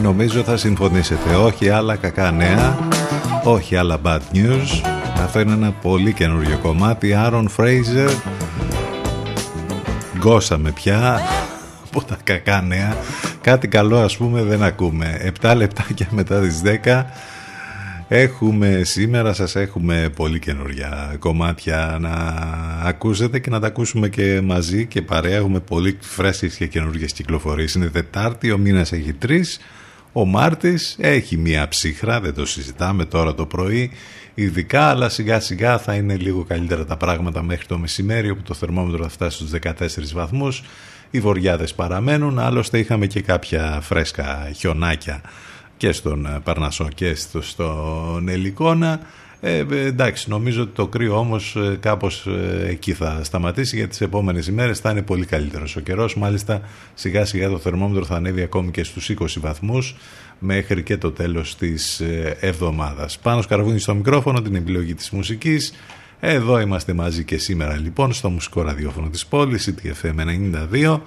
Νομίζω θα συμφωνήσετε. Όχι άλλα κακά νέα, όχι άλλα bad news. Αυτό είναι ένα πολύ καινούριο κομμάτι. Aaron Fraser. Γκώσαμε πια από τα κακά νέα. Κάτι καλό ας πούμε δεν ακούμε. 7 λεπτάκια μετά τις 10. Έχουμε σήμερα, σας έχουμε πολύ καινούργια κομμάτια να ακούσετε και να τα ακούσουμε και μαζί και παρέα. Έχουμε πολύ φρέσκες και καινούργιες κυκλοφορίες. Είναι Τετάρτη, ο μήνας έχει 3. Ο Μάρτης έχει μία ψύχρα, δεν το συζητάμε τώρα το πρωί ειδικά, αλλά σιγά σιγά θα είναι λίγο καλύτερα τα πράγματα μέχρι το μεσημέρι, όπου το θερμόμετρο θα φτάσει στους 14 βαθμούς. Οι βοριάδες παραμένουν, άλλωστε είχαμε και κάποια φρέσκα χιονάκια και στον Παρνασσό και στον Ελικόνα. Εντάξει, νομίζω ότι το κρύο όμως κάπως εκεί θα σταματήσει, γιατί τις επόμενες ημέρες θα είναι πολύ καλύτερος ο καιρός. Μάλιστα σιγά σιγά το θερμόμετρο θα ανέβει ακόμη και στους 20 βαθμούς μέχρι και το τέλος της εβδομάδας. Πάνος Καρβούνης στο μικρόφωνο, την επιλογή της μουσικής. Εδώ είμαστε μαζί και σήμερα λοιπόν στο μουσικό ραδιόφωνο της πόλης, CDFM 92.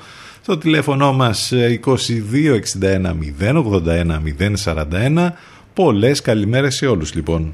Το τηλέφωνο μας 2261 081 041. Πολλές καλημέρες σε όλους λοιπόν.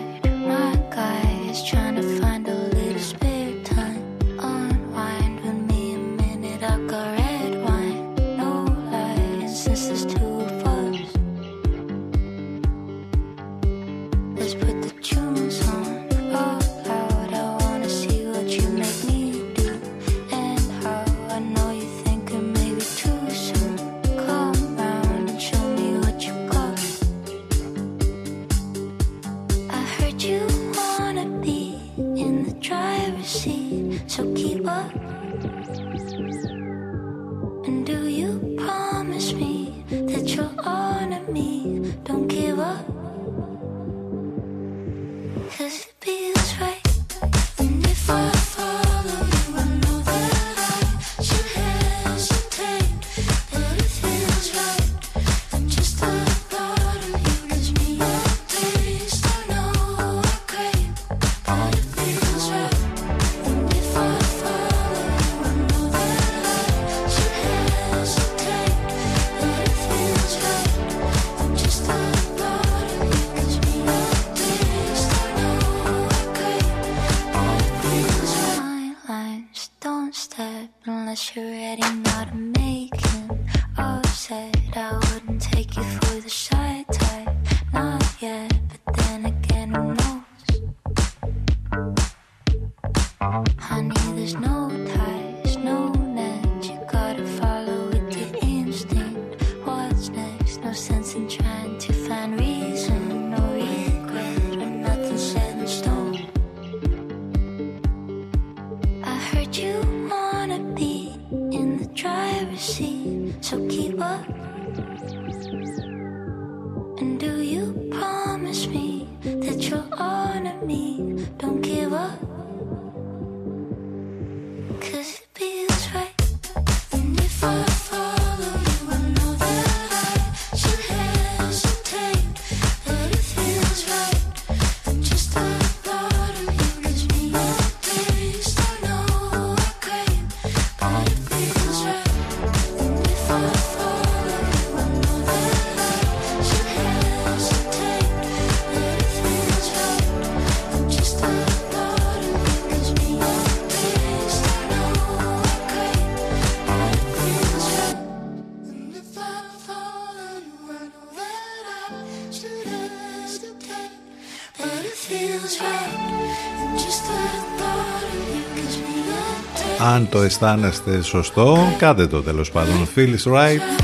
Αν το αισθάνεστε σωστό, κάντε το τέλος πάντων. Feels right,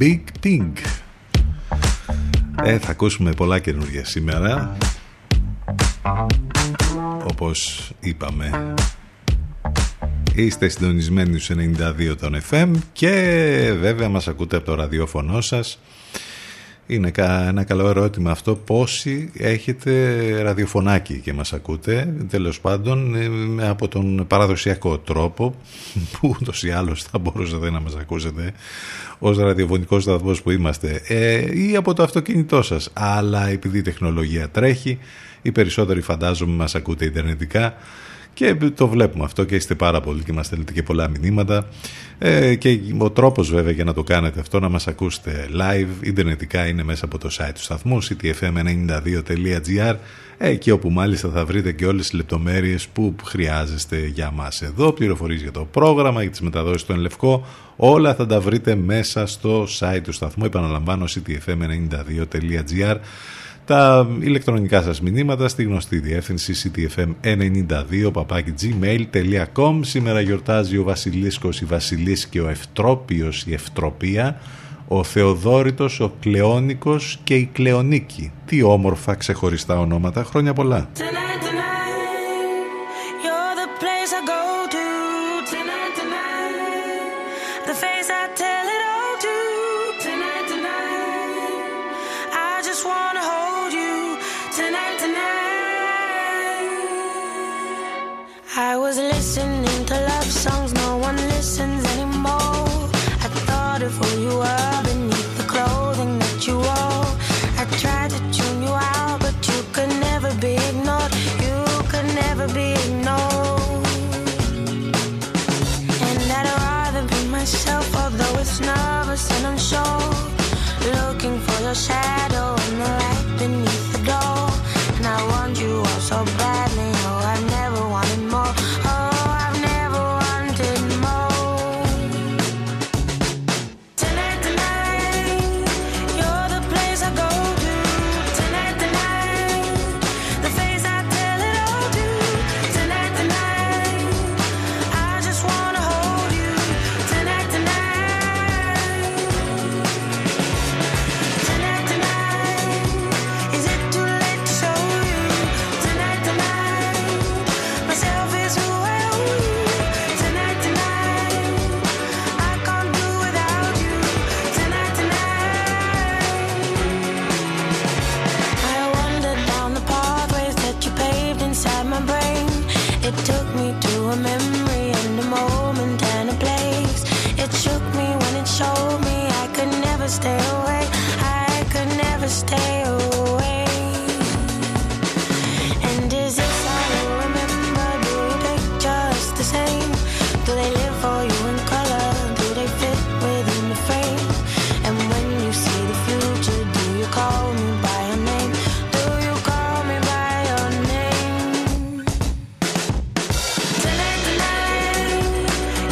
big thing. Θα ακούσουμε πολλά καινούργια σήμερα, όπως είπαμε. Είστε συντονισμένοι στους 92 των FM και βέβαια μας ακούτε από το ραδιόφωνο σας. Είναι ένα καλό ερώτημα αυτό, πόσοι έχετε ραδιοφωνάκι και μας ακούτε, τέλος πάντων, από τον παραδοσιακό τρόπο, που ούτως ή άλλως θα μπορούσατε να μας ακούσετε ως ραδιοφωνικός σταθμός που είμαστε, ή από το αυτοκίνητό σας. Αλλά επειδή η τεχνολογία τρέχει, οι περισσότεροι φαντάζομαι μας ακούτε ιντερνετικά. Και το βλέπουμε αυτό και είστε πάρα πολλοί και μας στέλνετε και πολλά μηνύματα. Και ο τρόπος βέβαια για να το κάνετε αυτό, να μας ακούσετε live, ιντερνετικά, είναι μέσα από το site του σταθμού, cityfm92.gr, εκεί όπου μάλιστα θα βρείτε και όλες τις λεπτομέρειες που χρειάζεστε για μας εδώ, πληροφορίες για το πρόγραμμα, για τις μεταδόσεις στον Λευκό, όλα θα τα βρείτε μέσα στο site του σταθμού, επαναλαμβάνω, cityfm92.gr. Τα ηλεκτρονικά σας μηνύματα στη γνωστή διεύθυνση cityfm92.gmail.com. Σήμερα γιορτάζει ο Βασιλίσκος, η Βασιλής και ο Ευτρόπιος, η Ευτροπία, ο Θεοδόρητος, ο Κλεόνικος και η Κλεονίκη. Τι όμορφα ξεχωριστά ονόματα, χρόνια πολλά! I was listening to love songs, no one listens anymore. I thought of who you were beneath the clothing that you wore. I tried to tune you out, but you could never be ignored. You could never be ignored. And I'd rather be myself, although it's nervous and unsure. Looking for your shadow in the light beneath the door. And I a memory and a moment and a place. It shook me when it showed me I could never stay away. I could never stay away. And is this how you remember? Do you picture us the same? Do they live for you in color? Do they fit within the frame? And when you see the future, do you call me by your name? Do you call me by your name? Tonight, tonight,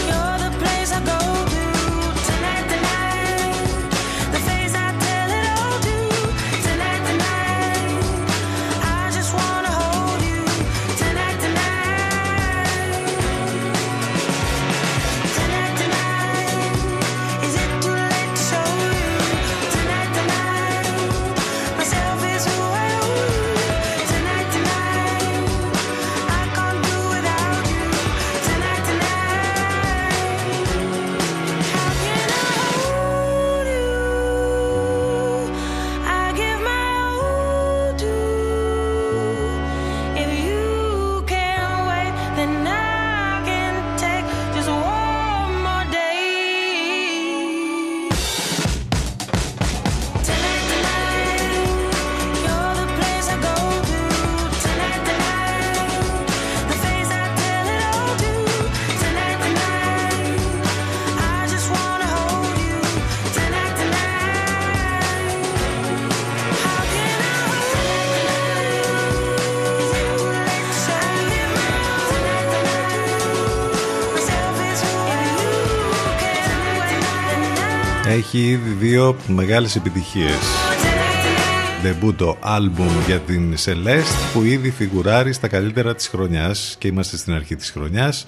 you're the place I go to. Tonight, tonight, the face I tell it all to. Tonight, tonight, I just wanna hold you. Tonight, tonight. Tonight, tonight, is it too late to show you? Tonight, tonight, myself is who I owe. Tonight, tonight, I can't do without you. Tonight, tonight, how can I hold you? I give my all to. If you can't wait, then I can take just one more day. Tonight, tonight, you're the place I go to. Tonight, tonight, the face I tell it all to. Tonight, tonight, I just wanna hold you. Tonight, tonight, how can I hold you? Is it too late to show you? Tonight, tonight, myself is who I am. Can't wait, then Έχει ήδη δύο μεγάλες επιτυχίες. Ντεμπούτο άλμπουμ για την Celeste που ήδη φιγουράρει στα καλύτερα της χρονιάς και είμαστε στην αρχή της χρονιάς.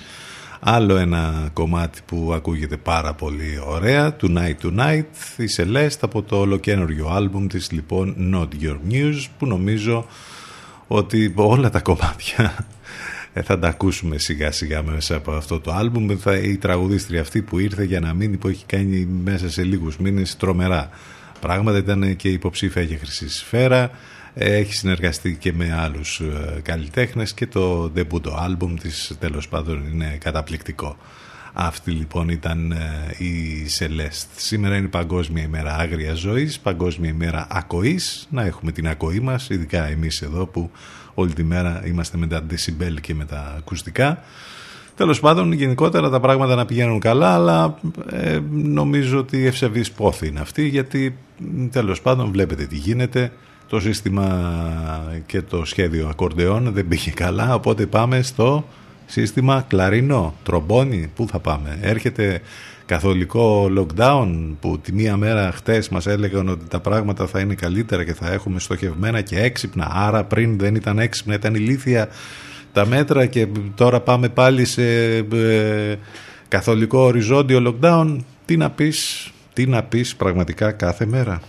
Άλλο ένα κομμάτι που ακούγεται πάρα πολύ ωραία, Tonight Tonight, η Celeste από το ολοκένουργιο άλμπουμ της λοιπόν Not Your News, που νομίζω ότι όλα τα κομμάτια θα τα ακούσουμε σιγά σιγά μέσα από αυτό το άλμπουμ. Η τραγουδίστρια αυτή που ήρθε για να μείνει, που έχει κάνει μέσα σε λίγους μήνες τρομερά πράγματα, ήταν και υποψήφια για Χρυσή Σφαίρα, έχει συνεργαστεί και με άλλους καλλιτέχνες και το ντεμπούτο άλμπουμ της τέλος πάντων είναι καταπληκτικό. Αυτή λοιπόν ήταν η Celeste. Σήμερα είναι η Παγκόσμια ημέρα άγριας ζωής, Παγκόσμια ημέρα ακοής. Να έχουμε την ακοή μας, ειδικά εμείς εδώ που όλη τη μέρα είμαστε με τα decibel και με τα ακουστικά. Τέλος πάντων, γενικότερα τα πράγματα να πηγαίνουν καλά, αλλά νομίζω ότι ευσεβής πόθη είναι αυτή, γιατί τέλος πάντων βλέπετε τι γίνεται. Το σύστημα και το σχέδιο ακορντεόν δεν πήγε καλά, οπότε πάμε στο σύστημα κλαρινό, τρομπόνι. Πού θα πάμε? Έρχεται καθολικό lockdown, που τη μία μέρα χτες μας έλεγαν ότι τα πράγματα θα είναι καλύτερα και θα έχουμε στοχευμένα και έξυπνα, άρα πριν δεν ήταν έξυπνα, ήταν ηλίθια τα μέτρα, και τώρα πάμε πάλι σε καθολικό οριζόντιο lockdown. Τι να πεις πραγματικά κάθε μέρα.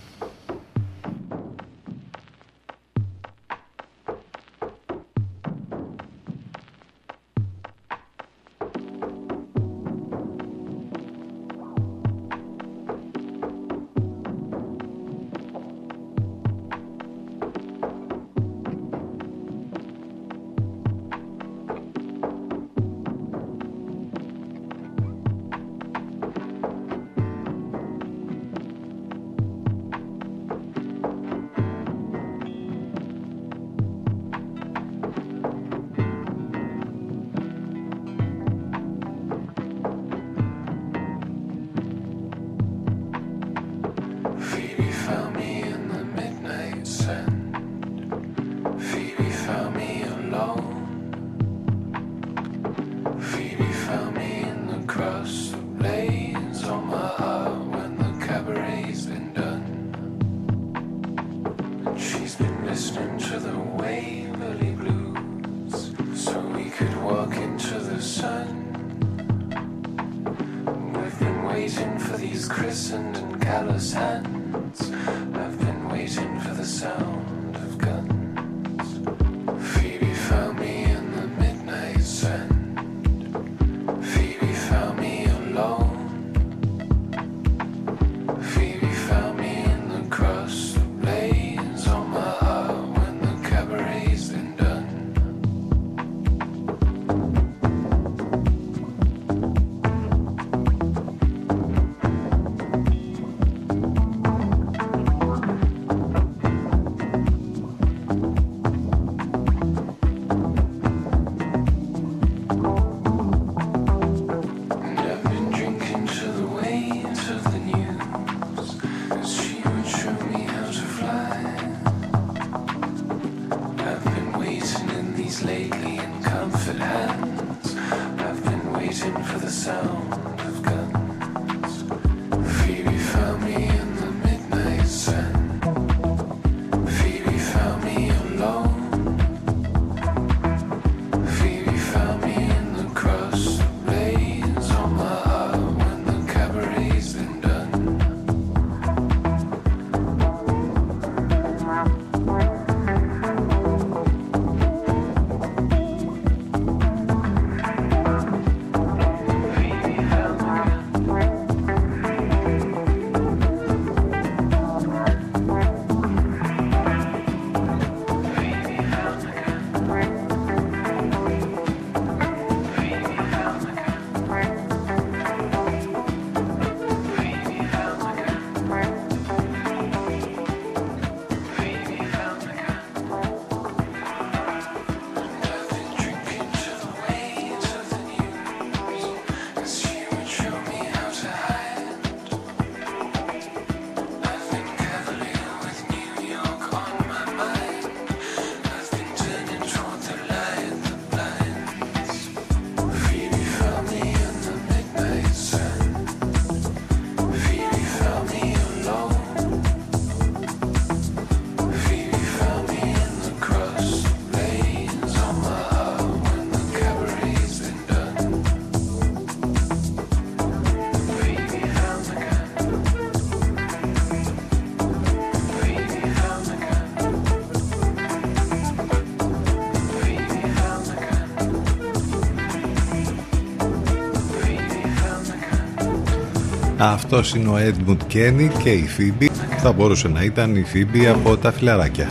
Αυτός είναι ο Έντμουντ Κένι και η Φίμπη. Θα μπορούσε να ήταν η Φίμπη από τα Φιλαράκια.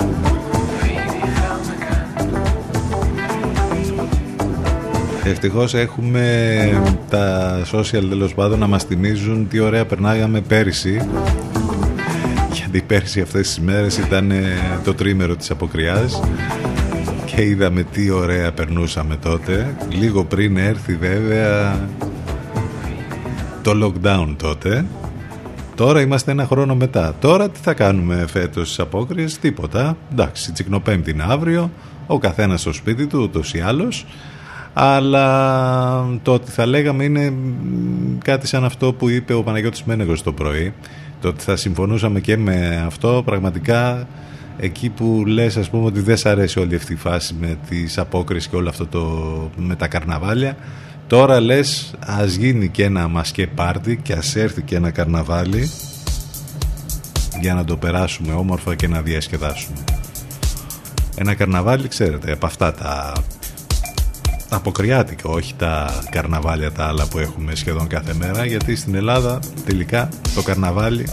Ευτυχώς έχουμε τα social, τέλος πάντων, να μας θυμίζουν τι ωραία περνάγαμε πέρυσι. Γιατί πέρυσι αυτές τις μέρες ήταν το τρίμερο της αποκριάς και είδαμε τι ωραία περνούσαμε τότε. Λίγο πριν έρθει βέβαια το lockdown τότε. Τώρα είμαστε ένα χρόνο μετά. Τώρα τι θα κάνουμε φέτος στις απόκριες? Τίποτα. Εντάξει, Τσικνοπέμπτη είναι αύριο. Ο καθένας στο σπίτι του ούτως ή άλλως. Αλλά το ότι θα λέγαμε είναι κάτι σαν αυτό που είπε ο Παναγιώτης Μένεγος το πρωί. Το ότι θα συμφωνούσαμε και με αυτό, πραγματικά εκεί που λες, ας πούμε, ότι δεν σ' αρέσει όλη αυτή η φάση με τις απόκριες και όλο αυτό το με τα καρναβάλια. Τώρα λες ας γίνει και ένα μασκέ πάρτι και ας έρθει και ένα καρναβάλι για να το περάσουμε όμορφα και να διασκεδάσουμε. Ένα καρναβάλι, ξέρετε, από αυτά τα αποκριάτικα, όχι τα καρναβάλια τα άλλα που έχουμε σχεδόν κάθε μέρα, γιατί στην Ελλάδα τελικά το καρναβάλι,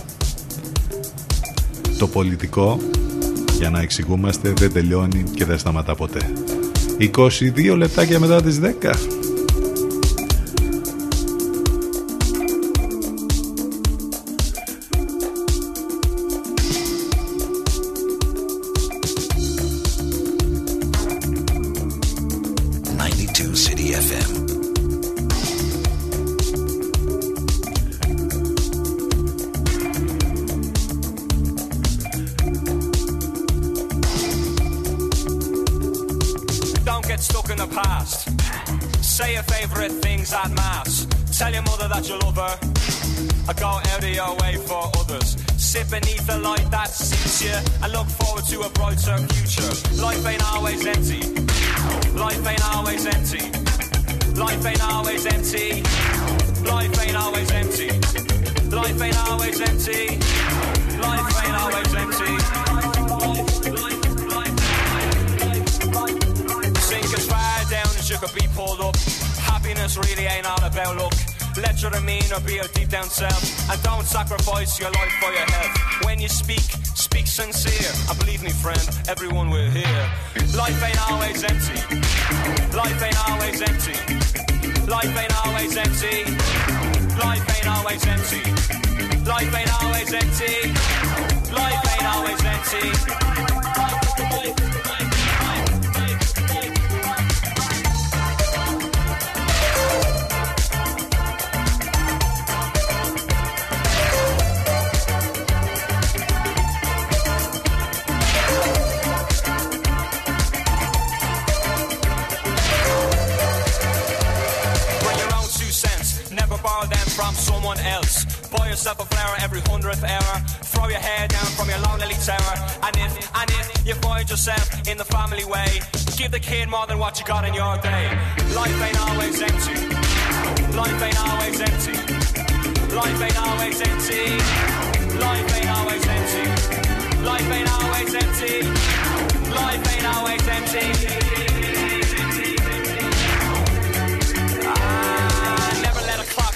το πολιτικό, για να εξηγούμαστε, δεν τελειώνει και δεν σταματά ποτέ. 22 λεπτάκια μετά τις 10. I look forward to a brighter future. Life ain't always empty. Life ain't always empty. Life ain't always empty. Life ain't always empty. Life ain't always empty. Life ain't always empty. Sink as far down as you could be pulled up. Happiness really ain't all about luck. Let your demeanor be your deep down self, and don't sacrifice your life for your health. When you speak, speak sincere, and believe me, friend, everyone will hear. Life ain't always empty. Life ain't always empty. Life ain't always empty. Life ain't always empty. Life ain't always empty. Life ain't always empty. From someone else, buy yourself a flower every 100th hour. Throw your hair down from your lonely tower. And if you find yourself in the family way, give the kid more than what you got in your day. Life ain't always empty. Life ain't always empty. Life ain't always empty. Life ain't always empty. Life ain't always empty. Life ain't always empty. Never let a clock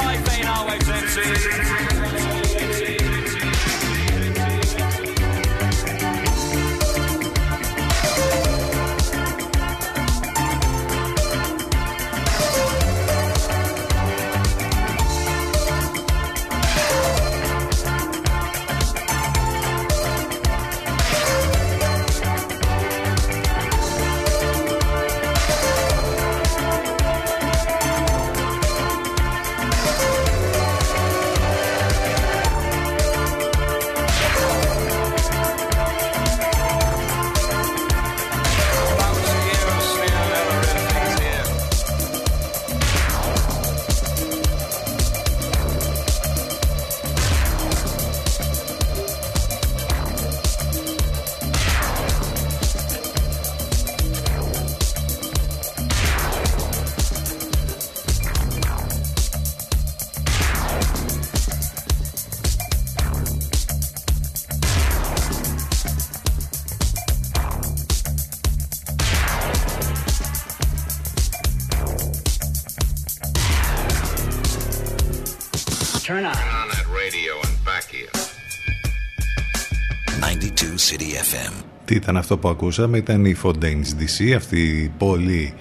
Life ain't always empty. Turn on that radio and back here. 92 City FM. Τι ήταν αυτό που ακούσαμε? Ήταν η Fontaines DC, αυτή η πολύ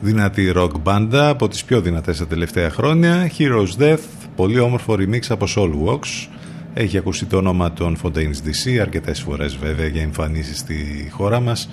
δυνατή rock μπάντα, από τις πιο δυνατές τα τελευταία χρόνια. Heroes Death, πολύ όμορφο remix από Soul Walks. Έχει ακουστεί το όνομα των Fontaines DC αρκετές φορές βέβαια για εμφανίσεις στη χώρα μας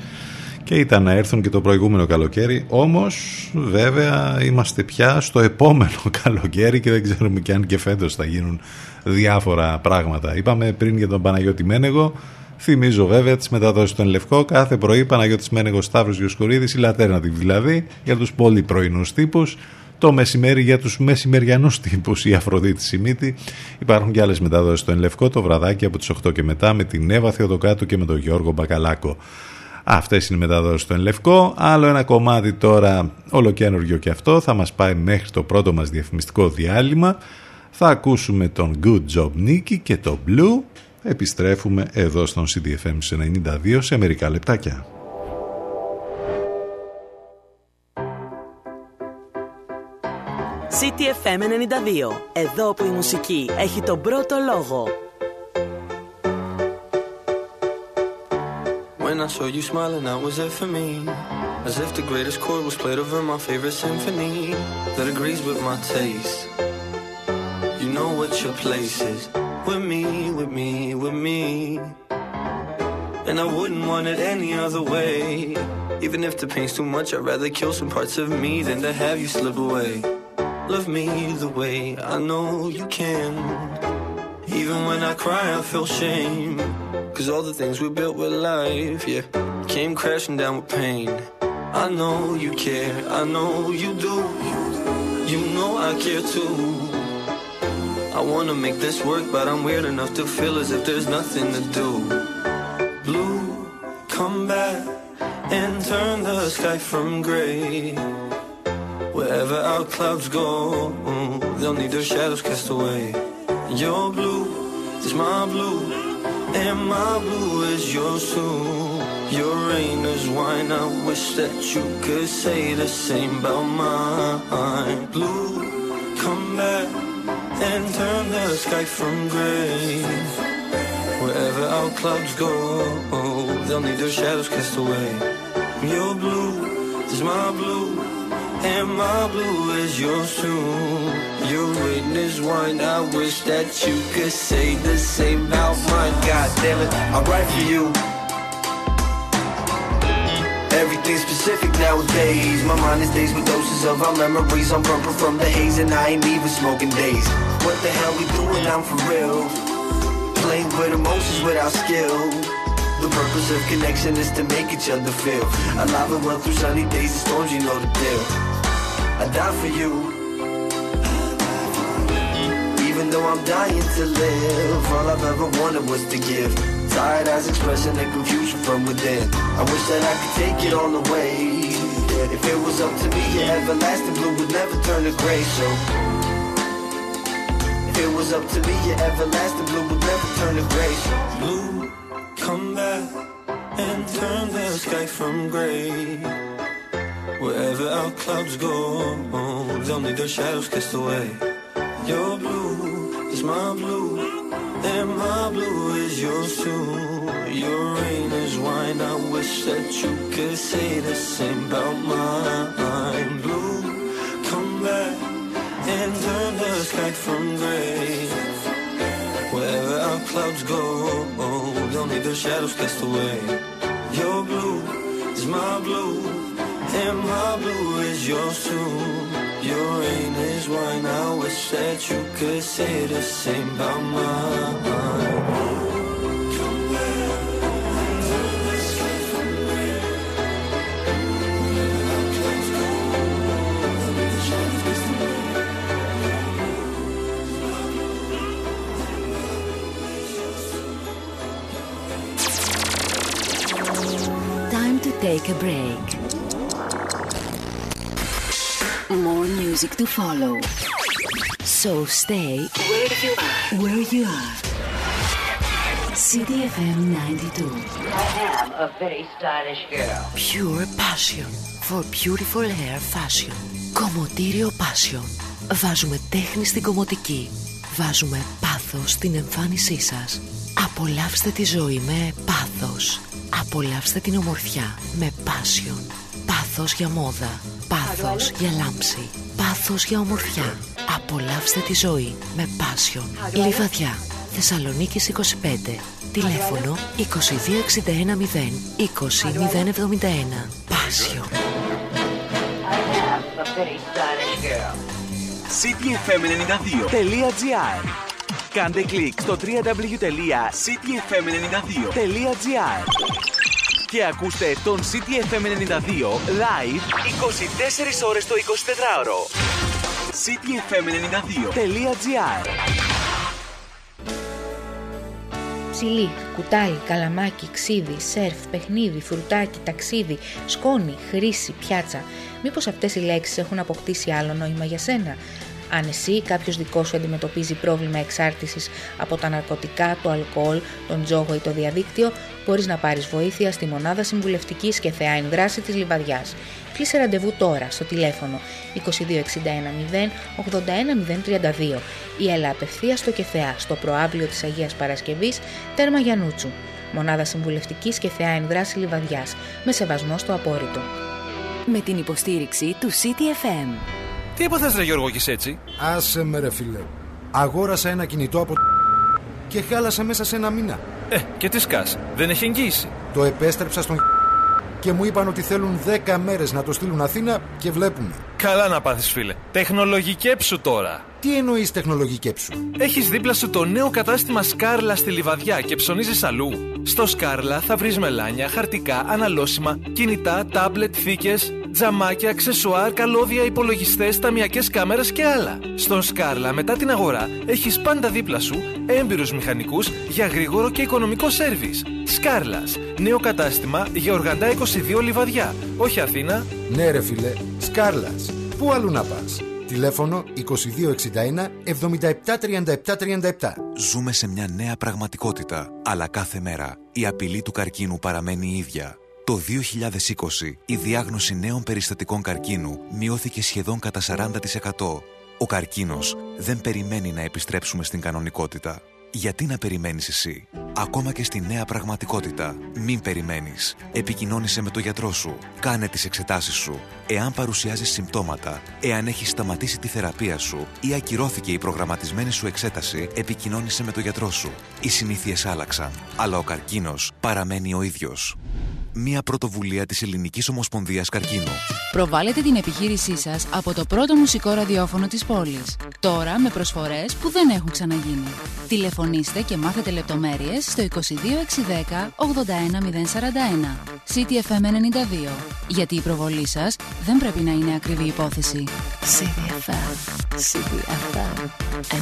και ήταν να έρθουν και το προηγούμενο καλοκαίρι. Όμως βέβαια είμαστε πια στο επόμενο καλοκαίρι και δεν ξέρουμε και αν και φέτος θα γίνουν διάφορα πράγματα. Είπαμε πριν για τον Παναγιώτη Μένεγο. Θυμίζω βέβαια τις μεταδόσεις στον Λευκό. Κάθε πρωί Παναγιώτης Μένεγος, Σταύρος Γιοσκουρίδης, η Λατέρνα δηλαδή, για τους πολύ πρωινούς τύπους. Το μεσημέρι για τους μεσημεριανούς τύπους, η Αφροδίτη Σιμίτη. Υπάρχουν και άλλες μεταδόσεις στον Λευκό, το βραδάκι από τις 8 και μετά με την Εύα Θεοδοκάτου και με τον Γιώργο Μπακαλάκο. Αυτές είναι οι μεταδόσεις στον Λευκό. Άλλο ένα κομμάτι τώρα, ολοκένουργιο και αυτό, θα μας πάει μέχρι το πρώτο μας διαφημιστικό διάλειμμα. Θα ακούσουμε τον Good Job Νίκη και το Blue. Επιστρέφουμε εδώ στον CDFM 92 σε μερικά λεπτάκια. CDFM 92. Εδώ που η μουσική έχει τον πρώτο λόγο. When I saw you smiling, that was it for me. As if the greatest chord was played over my favorite symphony that agrees with my taste. You know what your place is. With me, with me, with me. And I wouldn't want it any other way. Even if the pain's too much, I'd rather kill some parts of me than to have you slip away. Love me the way I know you can. Even when I cry, I feel shame. Cause all the things we built with life, yeah, came crashing down with pain. I know you care, I know you do. You know I care too. I wanna make this work, but I'm weird enough to feel as if there's nothing to do. Blue, come back and turn the sky from gray. Wherever our clouds go, they'll need their shadows cast away. Your blue is my blue, and my blue is yours too. Your rain is wine, I wish that you could say the same about mine. Blue, come back and turn the sky from grey. Wherever our clouds go, they'll need their shadows cast away. Your blue is my blue, and my blue is yours too. Your rain is wine, I wish that you could say the same about mine. God damn it, I'm right for you. Everything's specific nowadays. My mind is dazed with doses of our memories. I'm pumping from the haze and I ain't even smoking days. What the hell we doing? I'm for real. Playing with emotions without skill. The purpose of connection is to make each other feel alive and well through sunny days and storms, you know the deal. I die for you. Even though I'm dying to live, all I've ever wanted was to give. Tired eyes expressing the confusion from within. I wish that I could take it all away. If it was up to me, your everlasting blue would never turn to gray. So if it was up to me, your everlasting blue would never turn to gray. So blue, come back and turn the sky from gray. Wherever our clouds go, they'll need their shadows cast away. Your blue is my blue, and my blue is yours too. Your rain is wine, I wish that you could say the same about mine. Blue, come back and turn the sky from grey. Wherever our clouds go, they'll need their shadows cast away. Your blue is my blue, and my blue is yours too. Your rain is wine, I wish that you could say the same about mine. Time to take a break. More music to follow. So stay where you are. CDFM 92. I am a very stylish girl. Pure passion for beautiful hair fashion. Κομμωτήριο Passion. Βάζουμε τέχνη στην κομμωτική. Βάζουμε πάθος στην εμφάνισή σας. Απολαύστε τη ζωή με πάθος. Απολαύστε την ομορφιά με passion. Πάθος για μόδα. Πάθος για λάμψη. Πάθος για ομορφιά. Απολαύστε τη ζωή με passion. Λιβαδιά, Θεσσαλονίκης 25. Τηλέφωνο 2261 0 20 071. Passion. cityfm92.gr. Κάντε κλικ στο www.cityfm92.gr και ακούστε τον CDFM 92 live 24 ώρες το 24ωρο. cityfm92.gr. Ψιλί, κουτάλι, καλαμάκι, ξίδι, σερφ, παιχνίδι, φρουτάκι, ταξίδι, σκόνη, χρήση, πιάτσα. Μήπως αυτές οι λέξεις έχουν αποκτήσει άλλο νόημα για σένα? Αν εσύ ή κάποιος δικός σου αντιμετωπίζει πρόβλημα εξάρτησης από τα ναρκωτικά, το αλκοόλ, τον τζόγο ή το διαδίκτυο, μπορείς να πάρεις βοήθεια στη Μονάδα Συμβουλευτικής και Θεά Εν Δράση της Λιβαδιάς. Κλείσε ραντεβού τώρα στο τηλέφωνο 2261 0 81 032 ή έλα απευθείας στο ΚΕΘΕΑ, στο προάβλιο της Αγίας Παρασκευής, τέρμα Γιαννούτσου. Μονάδα Συμβουλευτικής και Θεά Εν Δράση Λιβαδιάς, με σεβασμό στο απόρριτο. Με την υποστήριξη του CDFM. Τι έπαθες ρε Γιώργο και έτσι? Άσε με ρε φίλε. Αγόρασα ένα κινητό από και χάλασα μέσα σε ένα μήνα. Και τι σκάς? Δεν έχει εγγύηση. Το επέστρεψα στον και μου είπαν ότι θέλουν 10 μέρες να το στείλουν Αθήνα και βλέπουμε. Καλά να πάθεις φίλε. Τεχνολογικέψου τώρα. Τι εννοείς τεχνολογικέψου? Έχεις δίπλα σου το νέο κατάστημα Σκάρλα στη Λιβαδιά και ψωνίζεις αλλού? Στο Σκάρλα θα βρεις μελάνια, χαρτικά, αναλώσιμα, κινητά, τάμπλετ, θήκες, τζαμάκια, αξεσουάρ, καλώδια, υπολογιστές, ταμιακές κάμερες και άλλα. Στον Σκάρλα, μετά την αγορά, έχεις πάντα δίπλα σου έμπειρους μηχανικούς για γρήγορο και οικονομικό σέρβις. Σκάρλας, νέο κατάστημα για Οργαντά 22 Λιβαδιά, όχι Αθήνα. Ναι ρε φίλε, Σκάρλας, πού αλλού να πας? Τηλέφωνο 2261 77 37 37. Ζούμε σε μια νέα πραγματικότητα, αλλά κάθε μέρα η απειλή του καρκίνου παραμένει η ίδια. Το 2020 η διάγνωση νέων περιστατικών καρκίνου μειώθηκε σχεδόν κατά 40%. Ο καρκίνος δεν περιμένει να επιστρέψουμε στην κανονικότητα. Γιατί να περιμένεις εσύ? Ακόμα και στη νέα πραγματικότητα, μην περιμένεις. Επικοινώνησε με τον γιατρό σου. Κάνε τις εξετάσεις σου. Εάν παρουσιάζεις συμπτώματα, εάν έχεις σταματήσει τη θεραπεία σου ή ακυρώθηκε η προγραμματισμένη σου εξέταση, επικοινώνησε με τον γιατρό σου. Οι συνήθειες άλλαξαν, αλλά ο καρκίνος παραμένει ο ίδιος. Μία πρωτοβουλία της Ελληνικής Ομοσπονδίας Καρκίνου. Προβάλλετε την επιχείρησή σας από το πρώτο μουσικό ραδιόφωνο της πόλης. Τώρα με προσφορές που δεν έχουν ξαναγίνει. Τηλεφωνήστε και μάθετε λεπτομέρειες στο 22 610 81041. CDFM 92. Γιατί η προβολή σας δεν πρέπει να είναι ακριβή υπόθεση. CDFM 92.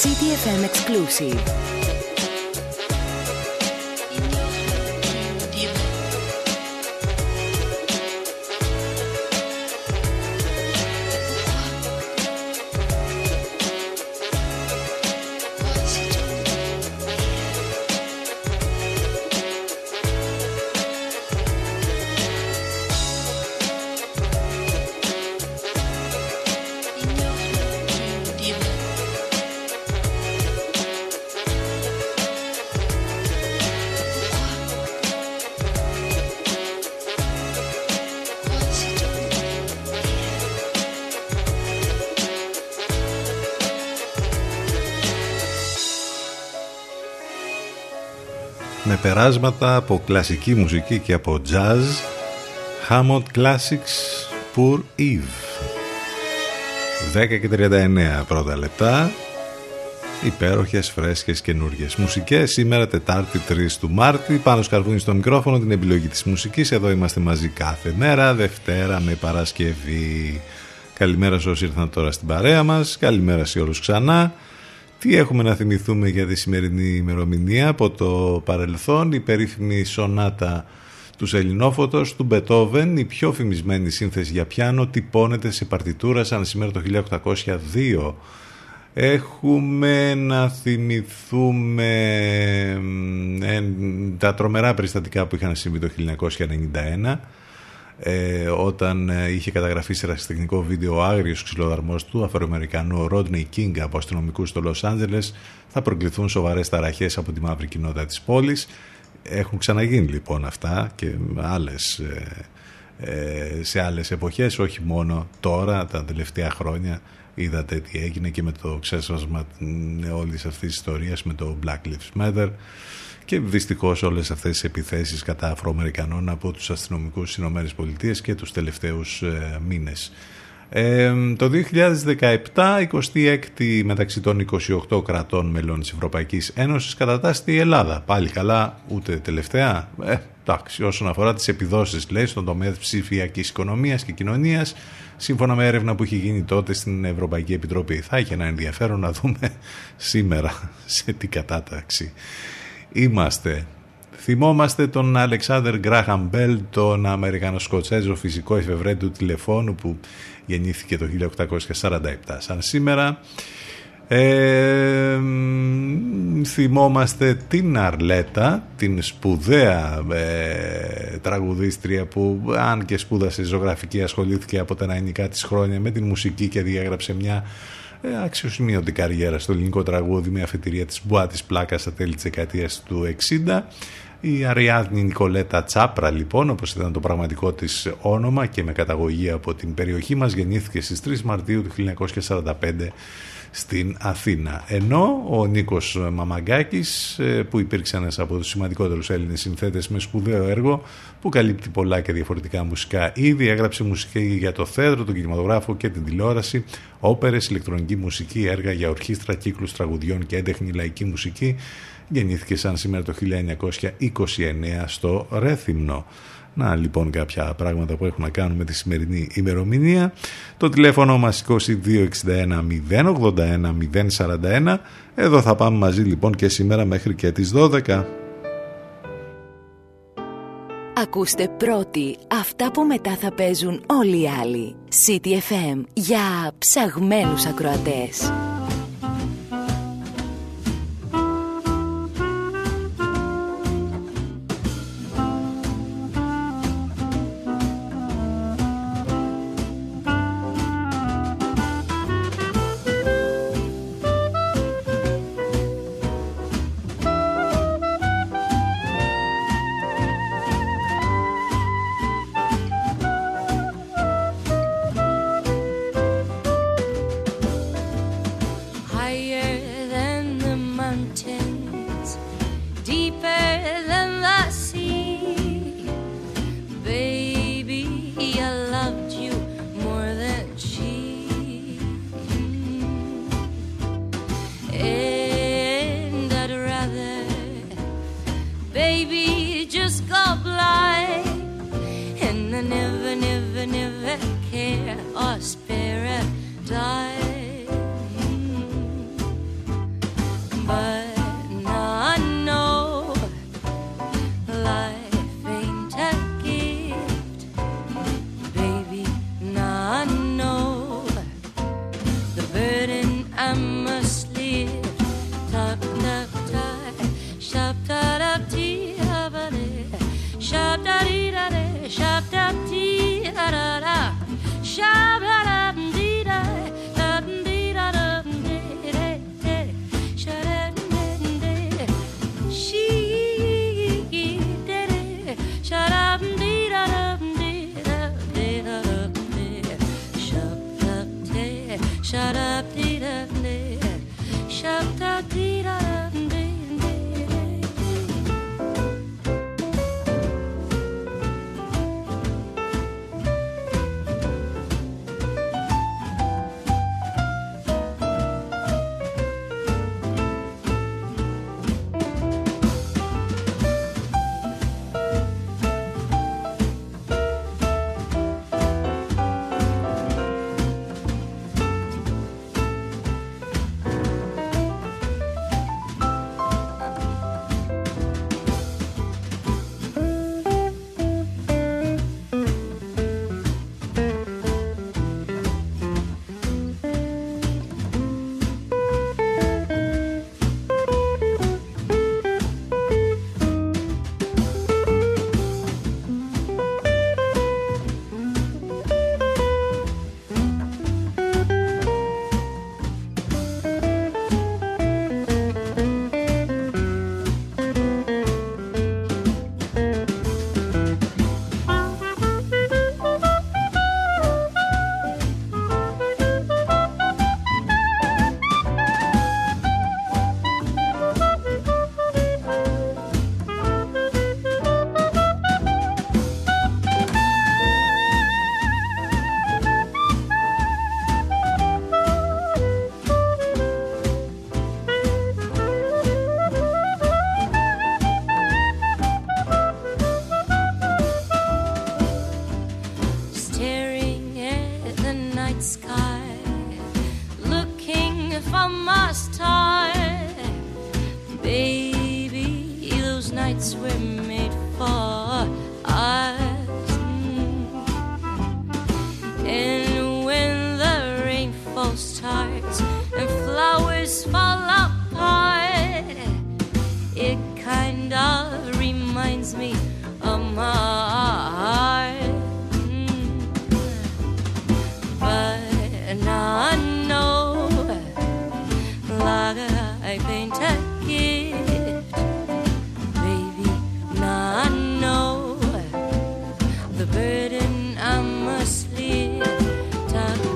CDFM exclusive. Με περάσματα από κλασική μουσική και από jazz, Hammond Classics, Pour Eve. 10:39 πρώτα λεπτά. Υπέροχες, φρέσκες, καινούργιες μουσικές. Σήμερα Τετάρτη 3 του Μάρτη. Πάνω σκαρβούνι στο μικρόφωνο, την επιλογή της μουσικής. Εδώ είμαστε μαζί κάθε μέρα, Δευτέρα με Παρασκευή. Καλημέρα σε όσοι ήρθαν τώρα στην παρέα μας. Καλημέρα σε όλους ξανά. Τι έχουμε να θυμηθούμε για τη σημερινή ημερομηνία από το παρελθόν? Η περίφημη σονάτα του Σελινόφωτος του Μπετόβεν, η πιο φημισμένη σύνθεση για πιάνο, τυπώνεται σε παρτιτούρα σαν σήμερα το 1802. Έχουμε να θυμηθούμε τα τρομερά περιστατικά που είχαν συμβεί το 1991, όταν είχε καταγραφεί σε ρασιτεχνικό βίντεο ο άγριος ξυλοδαρμός του Αφροαμερικανού Rodney King από αστυνομικούς στο Los Angeles. Θα προκληθούν σοβαρές ταραχές από τη μαύρη κοινότητα της πόλης. Έχουν ξαναγίνει λοιπόν αυτά και άλλες, σε άλλες εποχές, όχι μόνο τώρα. Τα τελευταία χρόνια είδατε τι έγινε και με το ξέσπασμα όλης αυτής της ιστορίας με το Black Lives Matter. Και δυστυχώς όλες αυτές τις επιθέσεις κατά Αφροαμερικανών από τους αστυνομικούς στις Ηνωμένες Πολιτείες και τους τελευταίους μήνες. Το 2017, 26η μεταξύ των 28 κρατών μελών της Ευρωπαϊκής Ένωσης κατατάσσεται η Ελλάδα. Πάλι καλά, ούτε τελευταία. Εντάξει, όσον αφορά τις επιδόσεις, λέει, στον τομέα της ψηφιακής οικονομίας και κοινωνίας, σύμφωνα με έρευνα που είχε γίνει τότε στην Ευρωπαϊκή Επιτροπή. Θα είχε ένα ενδιαφέρον να δούμε σήμερα σε τι κατάταξη είμαστε. Θυμόμαστε τον Αλεξάνδρ Γκράχαμ Μπελ, τον Αμερικανοσκοτσέζο φυσικό εφευρέτη του τηλεφώνου που γεννήθηκε το 1847 σαν σήμερα. Θυμόμαστε την Αρλέτα, την σπουδαία τραγουδίστρια που, αν και σπούδασε ζωγραφική, ασχολήθηκε από τα νεανικά της χρόνια με την μουσική και διέγραψε μια αξιοσημείωτη καριέρα στο ελληνικό τραγούδι με αφετηρία της Μπουά της Πλάκας στα τέλη της δεκαετίας του 60. Η Αριάδνη Νικολέτα Τσάπρα, λοιπόν, όπως ήταν το πραγματικό της όνομα και με καταγωγή από την περιοχή μας, γεννήθηκε στις 3 Μαρτίου του 1945 στην Αθήνα. Ενώ ο Νίκος Μαμαγκάκης, που υπήρξε ένας από τους σημαντικότερους Έλληνες συνθέτες με σπουδαίο έργο που καλύπτει πολλά και διαφορετικά μουσικά είδη, έγραψε μουσική για το θέατρο, τον κινηματογράφο και την τηλεόραση, όπερες, ηλεκτρονική μουσική, έργα για ορχήστρα, κύκλους τραγουδιών και έντεχνη λαϊκή μουσική. Γεννήθηκε σαν σήμερα το 1929 στο Ρέθυμνο. Να λοιπόν κάποια πράγματα που έχουν να κάνουν με τη σημερινή ημερομηνία. Το τηλέφωνο μας 2261 081 041. Εδώ θα πάμε μαζί λοιπόν και σήμερα μέχρι και τις 12. Ακούστε πρώτοι αυτά που μετά θα παίζουν όλοι οι άλλοι. CityFM για ψαγμένους ακροατές.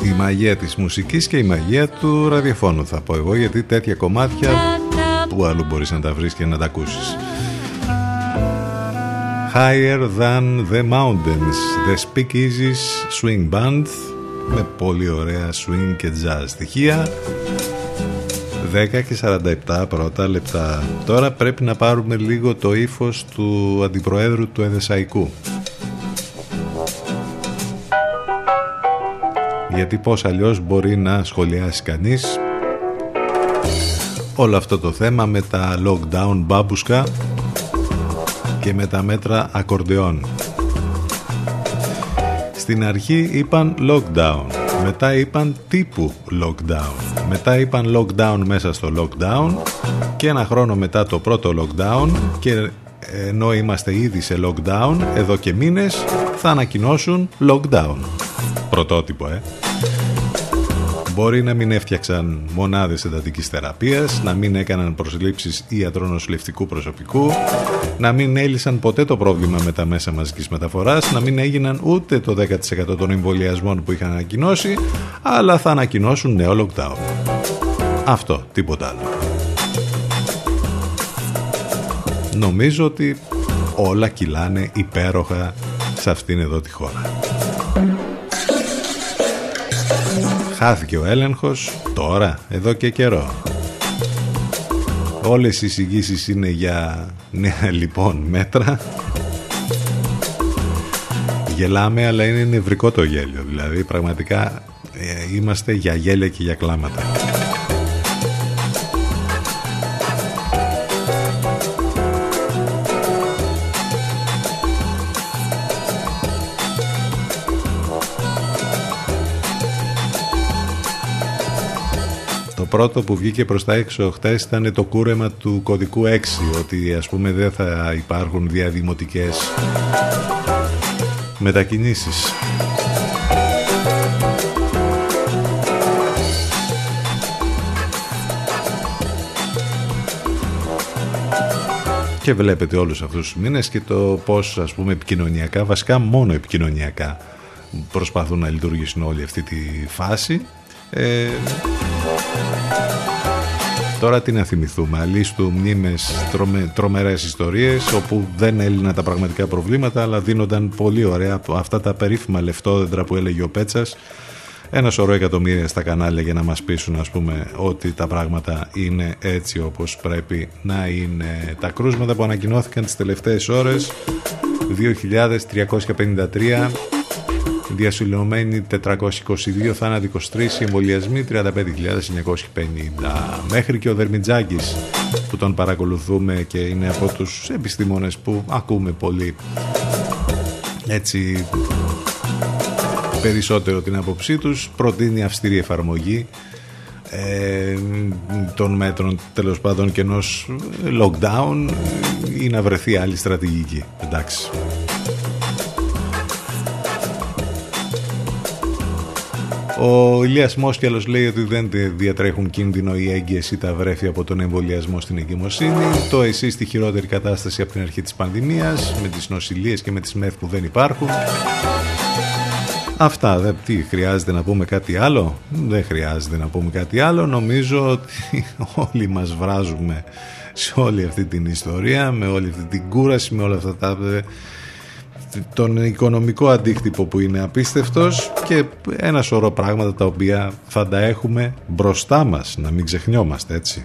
Η μαγεία της μουσικής και η μαγεία του ραδιοφώνου θα πω εγώ, γιατί τέτοια κομμάτια που άλλο μπορείς να τα βρεις και να τα ακούσεις. Higher Than The Mountains, The Speak Easy's Swing Band, με πολύ ωραία swing και jazz στοιχεία. 10 και 47 πρώτα λεπτά. Τώρα πρέπει να πάρουμε λίγο το ύφος του αντιπροέδρου του Εδεσαϊκού. Γιατί πώς αλλιώς μπορεί να σχολιάσει κανείς όλο αυτό το θέμα με τα lockdown μπάμπουσκα και με τα μέτρα ακορντεόν. Στην αρχή είπαν lockdown, μετά είπαν τύπου lockdown, μετά είπαν lockdown μέσα στο lockdown και ένα χρόνο μετά το πρώτο lockdown, και ενώ είμαστε ήδη σε lockdown εδώ και μήνες, θα ανακοινώσουν lockdown. Πρωτότυπο, Μπορεί να μην έφτιαξαν μονάδες εντατικής θεραπείας, να μην έκαναν προσλήψεις ιατρονοσηλευτικού προσωπικού, να μην έλυσαν ποτέ το πρόβλημα με τα μέσα μαζικής μεταφοράς, να μην έγιναν ούτε το 10% των εμβολιασμών που είχαν ανακοινώσει, αλλά θα ανακοινώσουν νέο lockdown. Αυτό, τίποτα άλλο. Νομίζω ότι όλα κυλάνε υπέροχα σε αυτήν εδώ τη χώρα. Χάθηκε ο έλεγχος τώρα, εδώ και καιρό. Όλες οι εισηγήσεις είναι για νέα λοιπόν μέτρα. Γελάμε, αλλά είναι νευρικό το γέλιο. Δηλαδή πραγματικά είμαστε για γέλια και για κλάματα. Το πρώτο που βγήκε προς τα έξω χτες ήταν το κούρεμα του κωδικού 6, ότι ας πούμε δεν θα υπάρχουν διαδημοτικές μετακινήσεις. Και βλέπετε όλους αυτούς τους μήνες και το πώς, ας πούμε, επικοινωνιακά, βασικά μόνο επικοινωνιακά, προσπαθούν να λειτουργήσουν όλη αυτή τη φάση. Τώρα τι να θυμηθούμε, αλίστου μνήμες, τρομερές ιστορίες όπου δεν έλυναν τα πραγματικά προβλήματα αλλά δίνονταν πολύ ωραία αυτά τα περίφημα λεφτόδεντρα που έλεγε ο Πέτσας, ένα σωρό εκατομμύρια στα κανάλια για να μας πείσουν, ας πούμε, ότι τα πράγματα είναι έτσι όπως πρέπει να είναι. Τα κρούσματα που ανακοινώθηκαν τις τελευταίες ώρες, 2.353 διασυλλομένοι, 422 θάνατοι, 23 εμβολιασμοί, 35.950. Μέχρι και ο Δερμιτζάκης που τον παρακολουθούμε και είναι από τους επιστήμονες που ακούμε πολύ έτσι περισσότερο την άποψή τους, προτείνει αυστηρή εφαρμογή των μέτρων, τέλος πάντων, και ενός lockdown ή να βρεθεί άλλη στρατηγική. Εντάξει. Ο Ηλίας Μόσκιαλος λέει ότι δεν διατρέχουν κίνδυνο οι έγκυες ή τα βρέφη από τον εμβολιασμό στην εγκυμοσύνη. Το ΕΣΥ στη χειρότερη κατάσταση από την αρχή της πανδημίας, με τις νοσηλίες και με τις ΜΕΘ που δεν υπάρχουν. Αυτά, τι χρειάζεται να πούμε κάτι άλλο? Δεν χρειάζεται να πούμε κάτι άλλο. Νομίζω ότι όλοι μας βράζουμε σε όλη αυτή την ιστορία, με όλη αυτή την κούραση, με όλα αυτά τα... τον οικονομικό αντίκτυπο που είναι απίστευτος και ένα σωρό πράγματα τα οποία θα τα έχουμε μπροστά μας, να μην ξεχνιόμαστε, έτσι.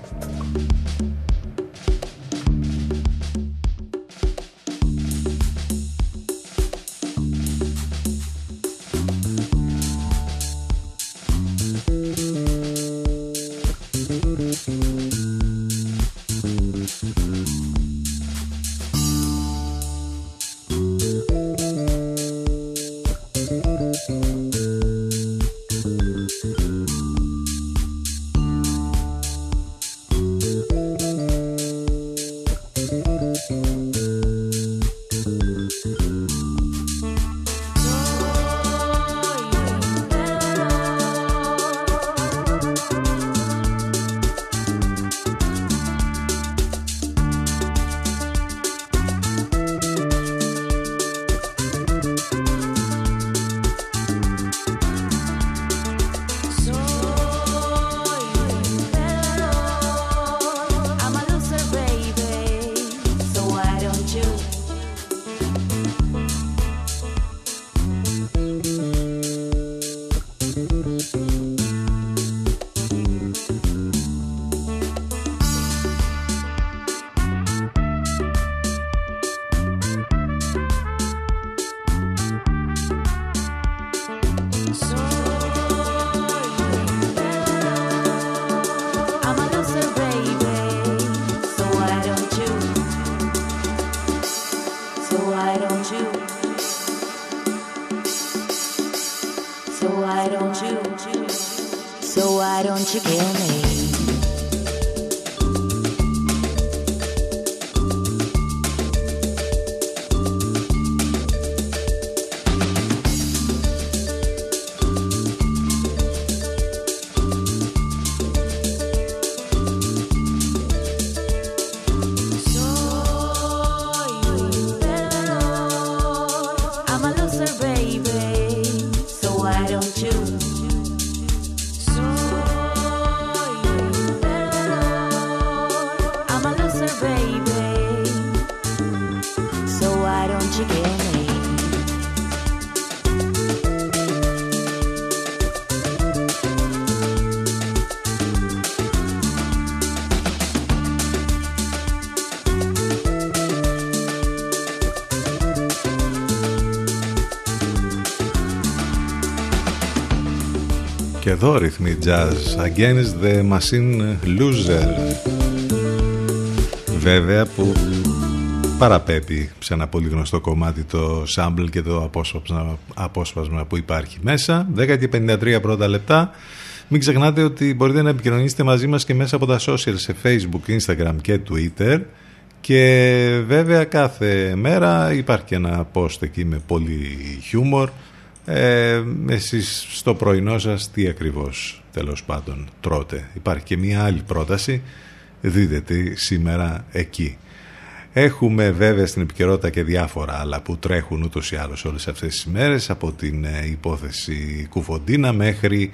Και εδώ ρυθμοί jazz, against the machine loser, βέβαια που παραπέμπει σε ένα πολύ γνωστό κομμάτι το sample και το απόσπασμα που υπάρχει μέσα. 10:53 πρώτα λεπτά. Μην ξεχνάτε ότι μπορείτε να επικοινωνήσετε μαζί μας και μέσα από τα social σε Facebook, Instagram και Twitter. Και βέβαια κάθε μέρα υπάρχει και ένα post εκεί με πολύ χιούμορ. Εσείς στο πρωινό σας τι ακριβώς, τέλος πάντων, τρώτε? Υπάρχει και μια άλλη πρόταση, δείτε τι σήμερα εκεί. Έχουμε βέβαια στην επικαιρότητα και διάφορα άλλα που τρέχουν ούτως ή άλλως όλες αυτές τις μέρες, από την υπόθεση Κουφοντίνα μέχρι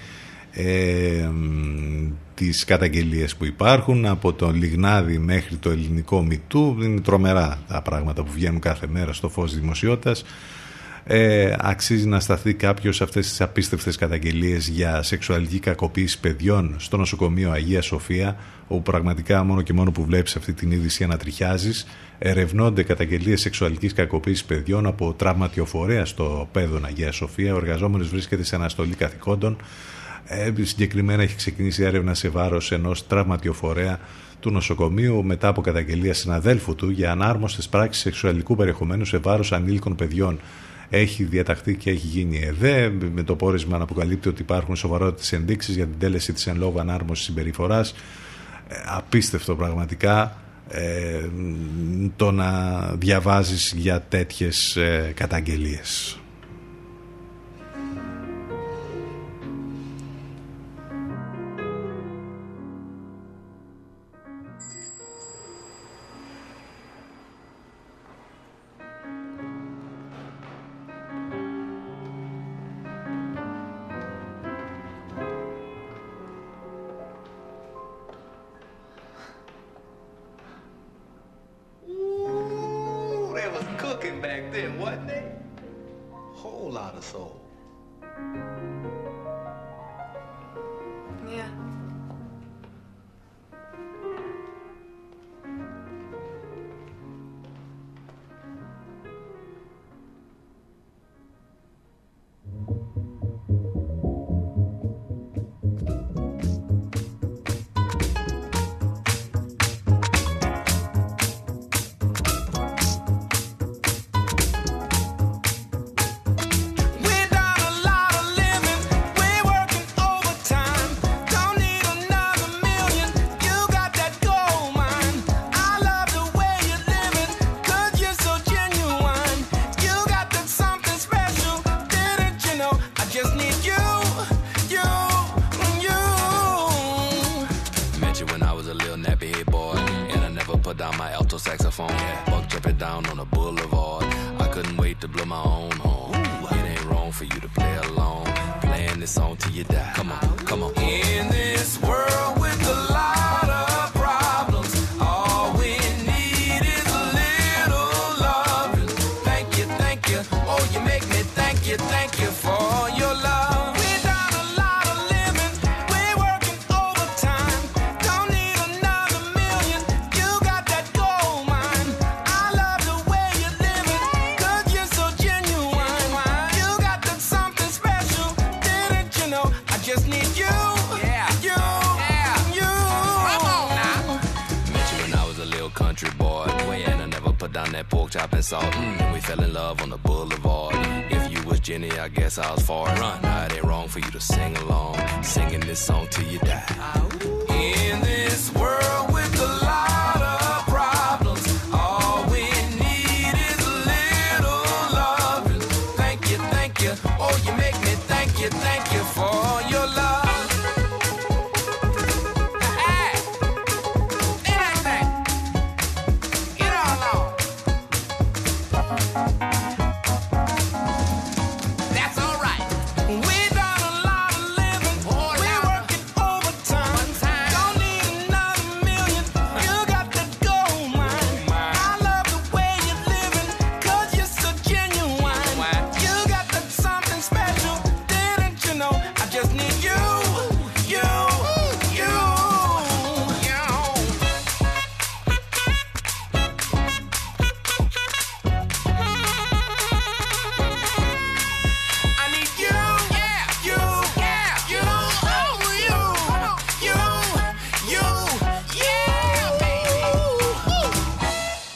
τις καταγγελίες που υπάρχουν από το Λιγνάδι μέχρι το ελληνικό Μητού. Είναι τρομερά τα πράγματα που βγαίνουν κάθε μέρα στο φως δημοσιότητας. Αξίζει να σταθεί κάποιος σε αυτές τις απίστευτες καταγγελίες για σεξουαλική κακοποίηση παιδιών στο νοσοκομείο Αγία Σοφία, όπου πραγματικά μόνο και μόνο που βλέπεις αυτή την είδηση ανατριχιάζεις. Ερευνώνται καταγγελίες σεξουαλικής κακοποίησης παιδιών από τραυματιοφορέα στο Παίδων Αγία Σοφία. Ο εργαζόμενος βρίσκεται σε αναστολή καθηκόντων. Συγκεκριμένα έχει ξεκινήσει έρευνα σε βάρος ενός τραυματιοφορέα του νοσοκομείου μετά από καταγγελία συναδέλφου του για ανάρμοστες πράξεις σεξουαλικού περιεχομένου σε βάρος ανήλικων παιδιών. Έχει διαταχθεί και έχει γίνει ΕΔΕ. Με το πόρισμα να αποκαλύπτει ότι υπάρχουν σοβαρότητες ενδείξεις για την τέλεση της εν λόγω ανάρμοσης συμπεριφοράς. Απίστευτο πραγματικά το να διαβάζεις για τέτοιες καταγγελίες.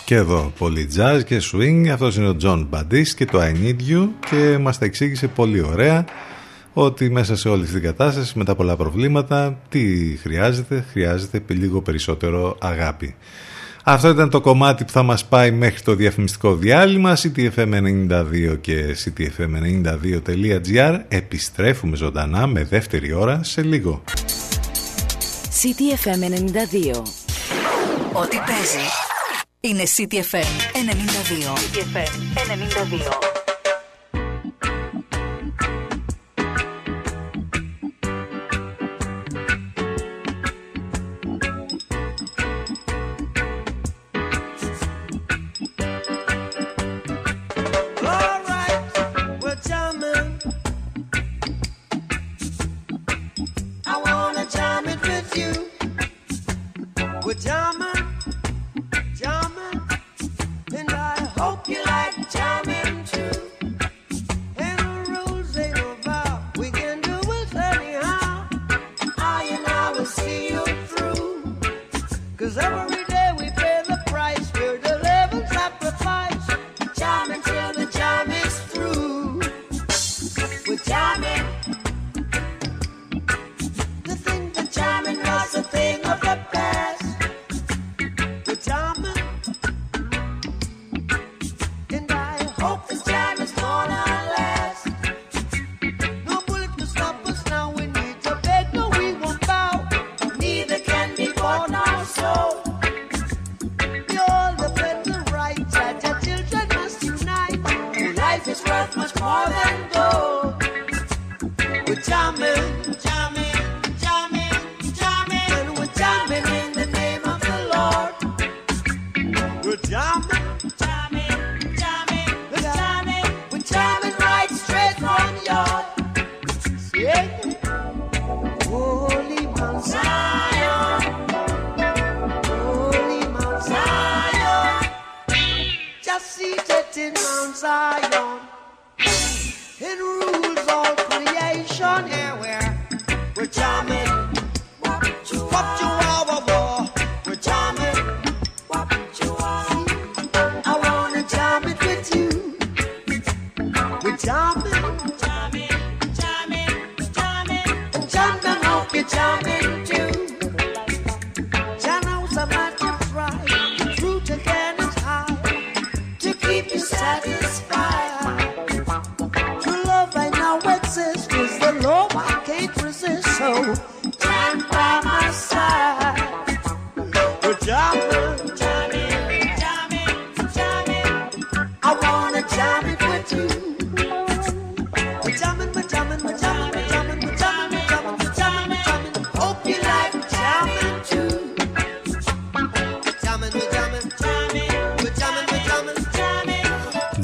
Και εδώ πολύ jazz και swing. Αυτός είναι ο John Badis και το I Need You, και μας τα εξήγησε πολύ ωραία ότι μέσα σε όλη αυτή την κατάσταση, με τα πολλά προβλήματα, τι χρειάζεται? Χρειάζεται λίγο περισσότερο αγάπη. Αυτό ήταν το κομμάτι που θα μας πάει μέχρι το διαφημιστικό διάλειμμα. CTFM92 και CTFM92.gr. Επιστρέφουμε ζωντανά με δεύτερη ώρα σε λίγο. CTFM92. Ό,τι παίζει είναι CDFM 92. CDFM 92.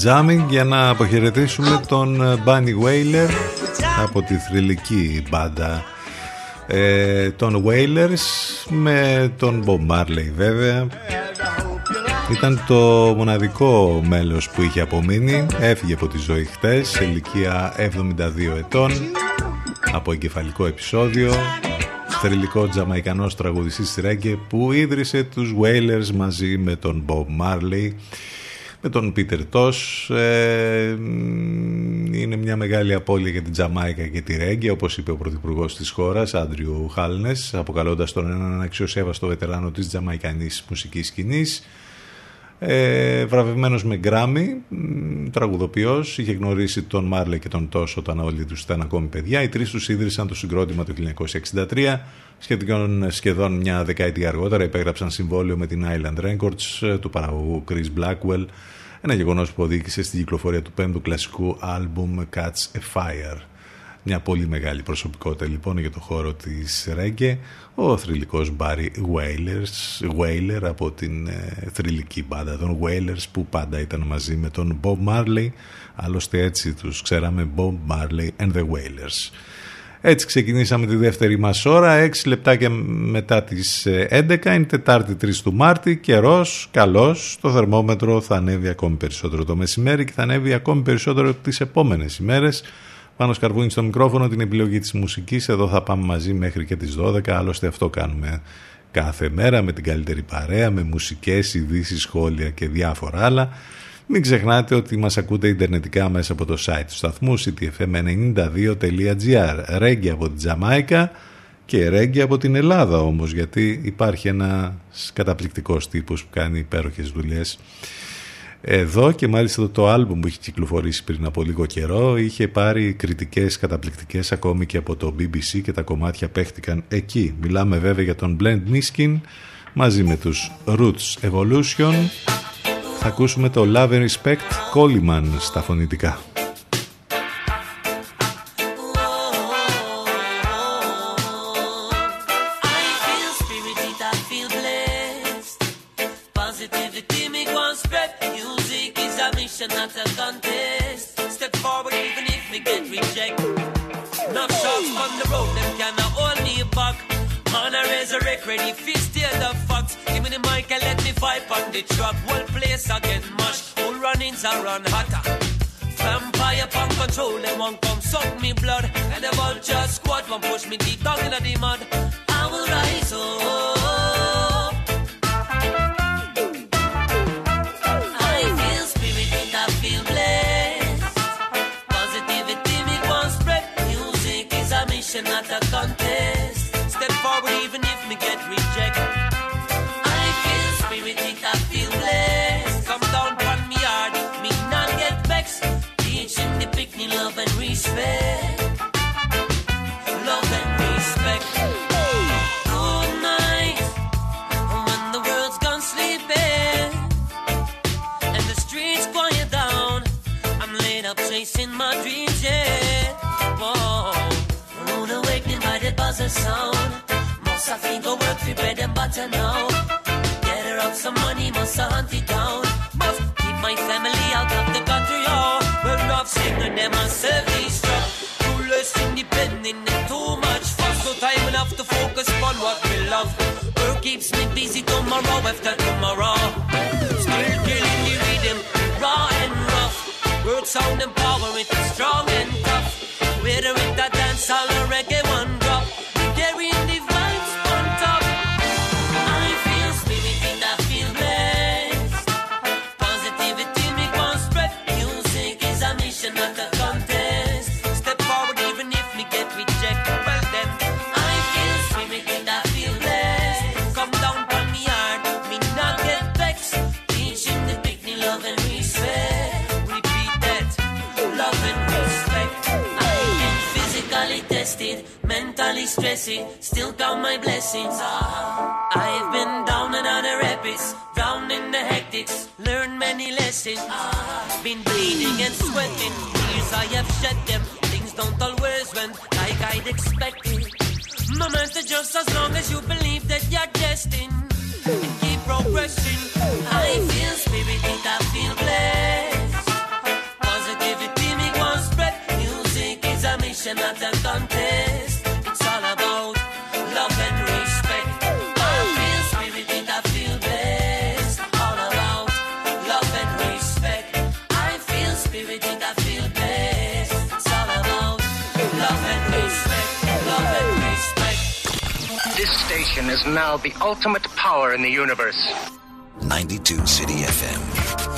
Jamming, για να αποχαιρετήσουμε τον Bunny Wailer από τη θρυλική μπάντα των Wailers με τον Bob Marley. Βέβαια ήταν το μοναδικό μέλος που είχε απομείνει, έφυγε από τη ζωή χτες σε ηλικία 72 ετών από εγκεφαλικό επεισόδιο. Θρυλικό τζαμαϊκανός τραγουδιστής ρέγκε που ίδρυσε τους Wailers μαζί με τον Bob Marley, με τον Πίτερ Τος. Είναι μια μεγάλη απώλεια για την Τζαμάικα και τη ρέγγε, όπως είπε ο πρωθυπουργός της χώρας, Άντριου Χάλνες, αποκαλώντας τον έναν αξιοσέβαστο βετεράνο της τζαμαϊκανής μουσικής σκηνής. Βραβευμένος με γκράμι, τραγουδοποιός, είχε γνωρίσει τον Μάρλε και τον Τος όταν όλοι τους ήταν ακόμη παιδιά. Οι τρεις τους ίδρυσαν το συγκρότημα το 1963. Σχεδόν μια δεκαετία αργότερα υπέγραψαν συμβόλαιο με την Island Records του παραγωγού Chris Blackwell, ένα γεγονός που οδήγησε στην κυκλοφορία του 5ου κλασικού άλμπουμ Catch a Fire. Μια πολύ μεγάλη προσωπικότητα λοιπόν για το χώρο της ρέγκε, ο θρυλικός Barry Wailer από την θρυλική μπάντα των Wailers που πάντα ήταν μαζί με τον Bob Marley. Άλλωστε έτσι τους ξέραμε, Bob Marley and the Wailers. Έτσι ξεκινήσαμε τη δεύτερη μας ώρα, 6 λεπτάκια μετά τις 11, είναι Τετάρτη 3 του Μάρτη, καιρός καλός, το θερμόμετρο θα ανέβει ακόμη περισσότερο το μεσημέρι και θα ανέβει ακόμη περισσότερο τις επόμενες ημέρες. Πάνω σκαρβούνι στο μικρόφωνο, την επιλογή της μουσικής, εδώ θα πάμε μαζί μέχρι και τις 12, άλλωστε αυτό κάνουμε κάθε μέρα με την καλύτερη παρέα, με μουσικές, ειδήσεις, σχόλια και διάφορα άλλα. Μην ξεχνάτε ότι μας ακούτε ιντερνετικά μέσα από το site του σταθμού cityfm92.gr. Ρέγγι από την Τζαμάικα και ρέγγι από την Ελλάδα όμως, γιατί υπάρχει ένας καταπληκτικός τύπος που κάνει υπέροχες δουλειές εδώ και μάλιστα το άλμπουμ που είχε κυκλοφορήσει πριν από λίγο καιρό είχε πάρει κριτικές καταπληκτικές ακόμη και από το BBC και τα κομμάτια παίχτηκαν εκεί. Μιλάμε βέβαια για τον Blend Niskin μαζί με τους Roots Evolution. Θα ακούσουμε το Love and Respect, Coleman στα φωνητικά. sound. Must I think I work for bread and butter now. Get her out some money, must I hunt it down. Must keep my family out of the country, oh. We're off singing them on service truck. Too less independent and too much fuss. No time enough to focus on what we love. Work keeps me busy tomorrow after tomorrow. Still killing the rhythm, raw and rough. Work sound and power, it's strong and tough. Whether it's a dance or a reggae one drop, we're carrying the vibes on top. I feel spirited, I feel blessed. Positivity requires breath. Music is a mission, not a contest. Step forward even if we get rejected. Well then, I feel spirited, I feel blessed. Come down on me hard, me not get vexed. Teaching the picnic love and respect. Repeat that, love and respect. Physically tested, mentally stressing, still count my blessings. I've been down and on the rapids, drowned in the hectics, learned many lessons. Been bleeding and sweating, tears I have shed them. Things don't always went like I'd expected. Moments are just as long as you believe that you're destined. And keep progressing. I feel spirited, I feel blessed. Positivity make one spread. A mission, not a contest. It's all about love and respect. I feel spirited, I feel blessed. All about love and respect. I feel spirited, I feel blessed. It's all about love and respect. Love and respect. This station is now the ultimate power in the universe. 92 City FM.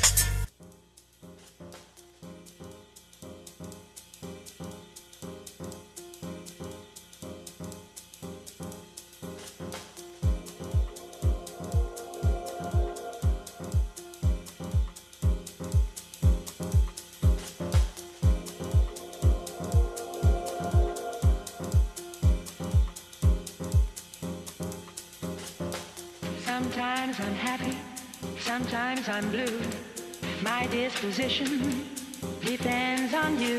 Sometimes I'm happy, sometimes I'm blue. My disposition depends on you.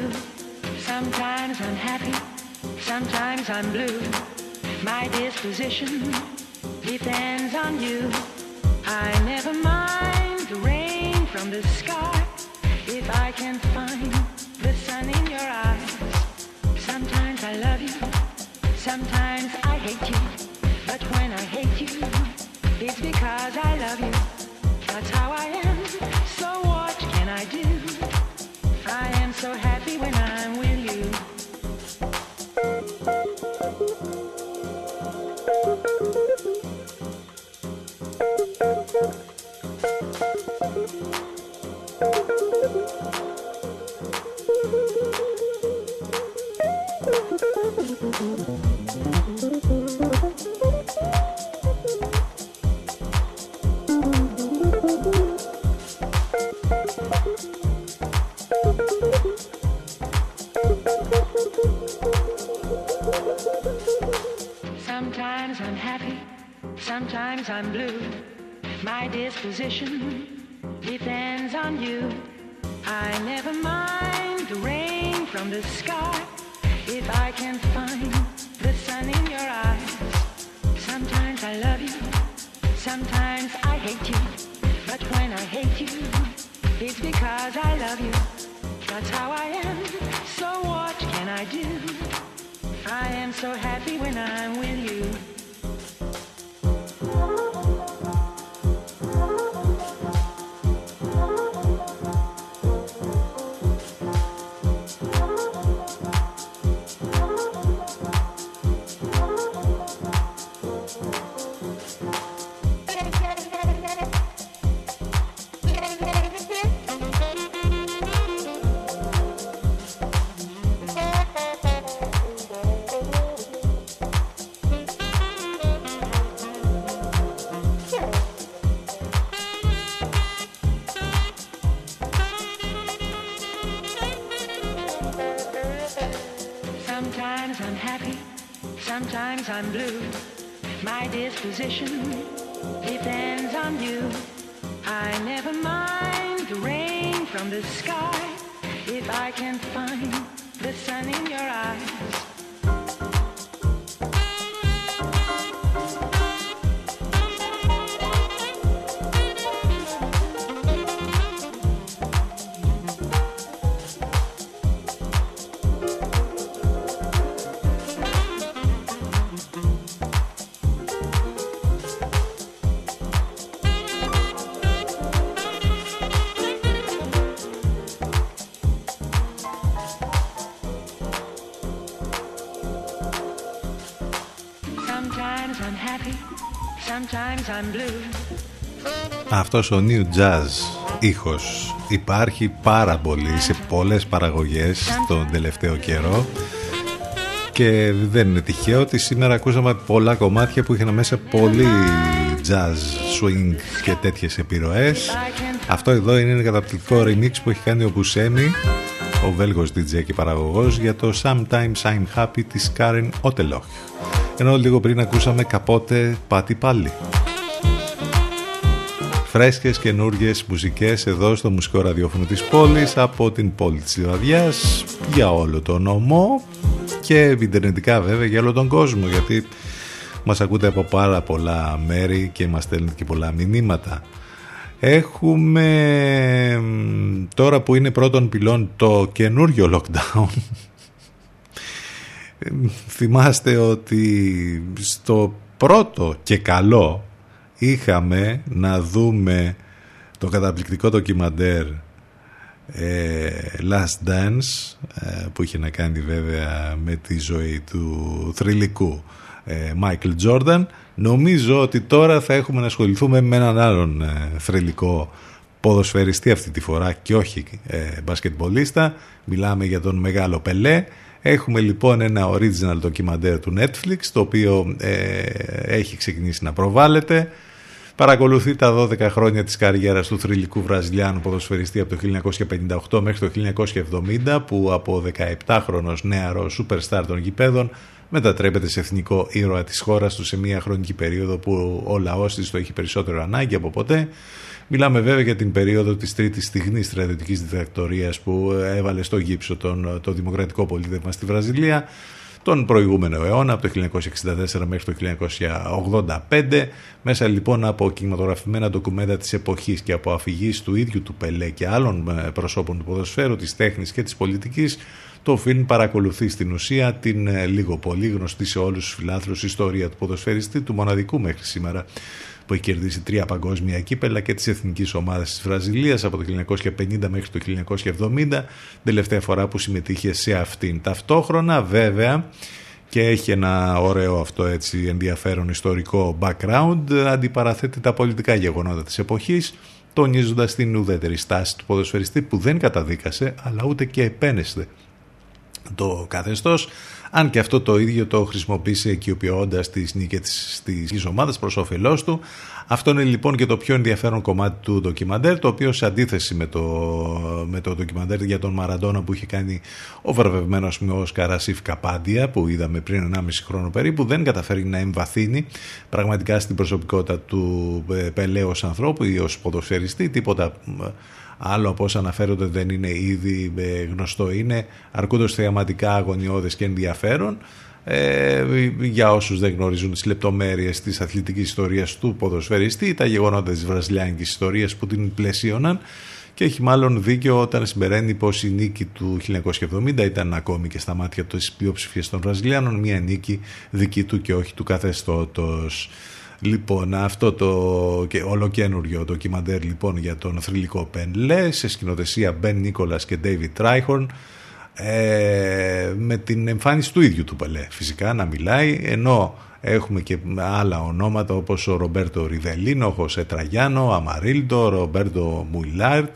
Sometimes I'm happy, sometimes I'm blue. My disposition depends on you. I never mind the rain from the sky if I can find the sun in your eyes. Sometimes I love you, sometimes I hate you. But when I hate you, it's because I love you. That's how I am. So what can I do? I am so happy when I'm with you. Sometimes I'm happy, sometimes I'm blue. My disposition depends on you. I never mind the rain from the sky if I can find the sun in your eyes. Sometimes I love you, sometimes I hate you. But when I hate you, it's because I love you. That's how I am, so what can I do? I am so happy when I'm with you. Sometimes I'm blue, my disposition depends on you. I never mind the rain from the sky if I can find the sun in your eyes. Αυτός ο new jazz ήχος υπάρχει πάρα πολύ σε πολλές παραγωγές τον τελευταίο καιρό και δεν είναι τυχαίο ότι σήμερα ακούσαμε πολλά κομμάτια που είχαν μέσα πολύ jazz, swing και τέτοιες επιρροές. Αυτό εδώ είναι ένα καταπληκτικό remix που έχει κάνει ο Μπουσέμι, ο Βέλγος DJ και παραγωγός, για το Sometimes I'm Happy της Karen Otelloch. Ενώ λίγο πριν ακούσαμε Καπότε Πάτη Πάλι. Φρέσκες καινούργιες μουσικές εδώ στο μουσικό ραδιόφωνο της πόλης, από την πόλη της Λιβαδιάς για όλο τον νομό και ιντερνετικά βέβαια για όλο τον κόσμο, γιατί μας ακούτε από πάρα πολλά μέρη και μας στέλνετε και πολλά μηνύματα. Έχουμε τώρα που είναι πρώτον πυλών το καινούριο lockdown. Θυμάστε ότι στο πρώτο και καλό είχαμε να δούμε το καταπληκτικό ντοκιμαντέρ Last Dance, που είχε να κάνει βέβαια με τη ζωή του θρυλικού Μάικλ Τζόρνταν. Νομίζω ότι τώρα θα έχουμε να ασχοληθούμε με έναν άλλον θρελικό ποδοσφαιριστή αυτή τη φορά και όχι μπασκετμπολίστα. Μιλάμε για τον μεγάλο Πελέ. Έχουμε λοιπόν ένα original ντοκιμαντέρ του Netflix, το οποίο έχει ξεκινήσει να προβάλλεται. Παρακολουθεί τα 12 χρόνια της καριέρας του θρυλικού βραζιλιάνου ποδοσφαιριστή από το 1958 μέχρι το 1970, που από 17χρονος νεαρό superstar των γηπέδων μετατρέπεται σε εθνικό ήρωα της χώρας του σε μια χρονική περίοδο που ο λαός της το έχει περισσότερο ανάγκη από ποτέ. Μιλάμε βέβαια για την περίοδο της τρίτης στιγνής στρατιωτικής διδακτορίας που έβαλε στο γύψο το δημοκρατικό πολίτευμα στη Βραζιλία τον προηγούμενο αιώνα, από το 1964 μέχρι το 1985, μέσα λοιπόν από κινηματογραφημένα ντοκουμέντα της εποχής και από αφηγήσεις του ίδιου του Πελέ και άλλων προσώπων του ποδοσφαίρου, της τέχνης και της πολιτικής, το φιλμ παρακολουθεί στην ουσία την λίγο πολύ γνωστή σε όλους τους φιλάθλους ιστορία του ποδοσφαιριστή, του μοναδικού μέχρι σήμερα, που έχει κερδίσει 3 παγκόσμια κύπελα και τις εθνικές ομάδες της Βραζιλίας από το 1950 μέχρι το 1970, τελευταία φορά που συμμετείχε σε αυτήν. Ταυτόχρονα βέβαια, και έχει ένα ωραίο αυτό έτσι ενδιαφέρον ιστορικό background, αντιπαραθέτει τα πολιτικά γεγονότα της εποχής, τονίζοντας την ουδέτερη στάση του ποδοσφαιριστή που δεν καταδίκασε αλλά ούτε και επένεστε το καθεστώς, αν και αυτό το ίδιο το χρησιμοποίησε οικειοποιώντας τις νίκες της ομάδας προς όφελός του. Αυτό είναι λοιπόν και το πιο ενδιαφέρον κομμάτι του ντοκιμαντέρ, το οποίο σε αντίθεση με το ντοκιμαντέρ για τον Μαραντόνα που είχε κάνει ο βραβευμένος με Όσκαρ Ασίφ Καπάντια, που είδαμε πριν 1,5 χρόνο περίπου, δεν καταφέρει να εμβαθύνει πραγματικά στην προσωπικότητα του Πελέ ως ανθρώπου ή ως ποδοσφαιριστή. Τίποτα άλλο από όσα αναφέρονται δεν είναι ήδη γνωστό, είναι αρκούντος θεαματικά αγωνιώδες και ενδιαφέρον. Για όσους δεν γνωρίζουν τις λεπτομέρειες της αθλητικής ιστορίας του ποδοσφαιριστή, τα γεγονότα της βραζιλιάνικης ιστορίας που την πλαισίωναν, και έχει μάλλον δίκιο όταν συμπεραίνει πως η νίκη του 1970 ήταν ακόμη και στα μάτια της πλειοψηφίας των Βραζιλιάνων μια νίκη δική του και όχι του καθεστώτος. Λοιπόν, αυτό το ολοκένουργιο ντοκιμαντέρ λοιπόν για τον θρυλικό Πελέ, σε σκηνοθεσία Μπεν Νίκολας και Ντέιβιντ Τράιχορν, με την εμφάνιση του ίδιου του Πελέ φυσικά να μιλάει, ενώ έχουμε και άλλα ονόματα όπως ο Ρομπέρτο Ριβελίνο, ο Χωσέ Τραγιάνο, Αμαρίλτο, Ρομπέρτο Μουιλάρτ,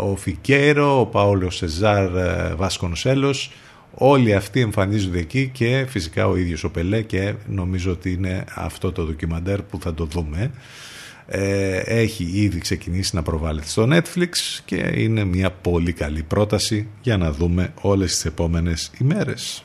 ο Φικέρο, ο Παόλο Σεζάρ Βασκονσέλος. Όλοι αυτοί εμφανίζονται εκεί και φυσικά ο ίδιος ο Πελέ, και νομίζω ότι είναι αυτό το ντοκιμαντέρ που θα το δούμε. Έχει ήδη ξεκινήσει να προβάλλεται στο Netflix και είναι μια πολύ καλή πρόταση για να δούμε όλες τις επόμενες ημέρες.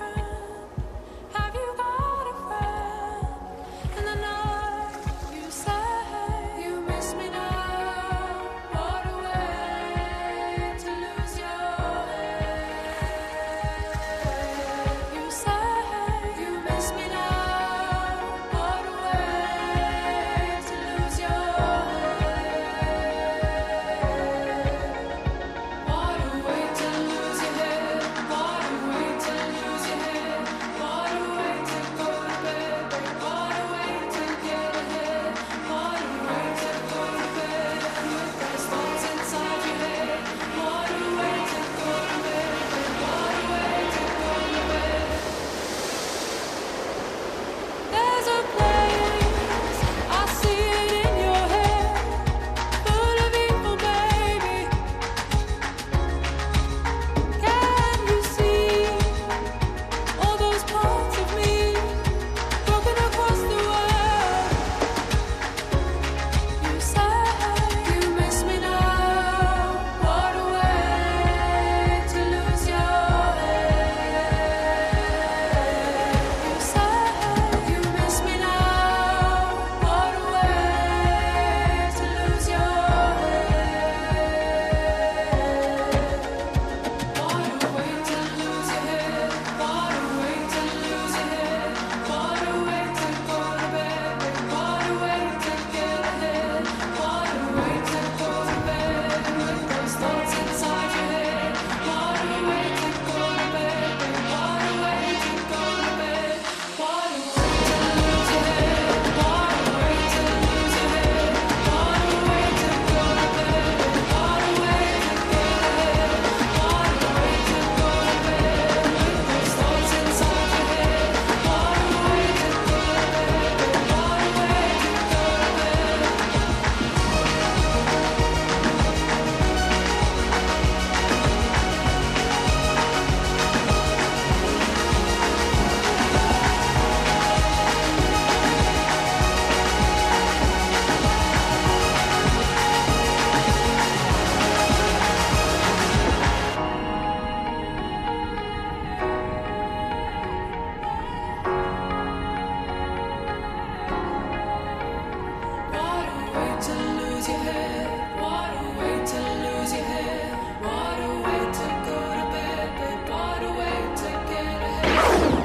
Friend, have you got a friend?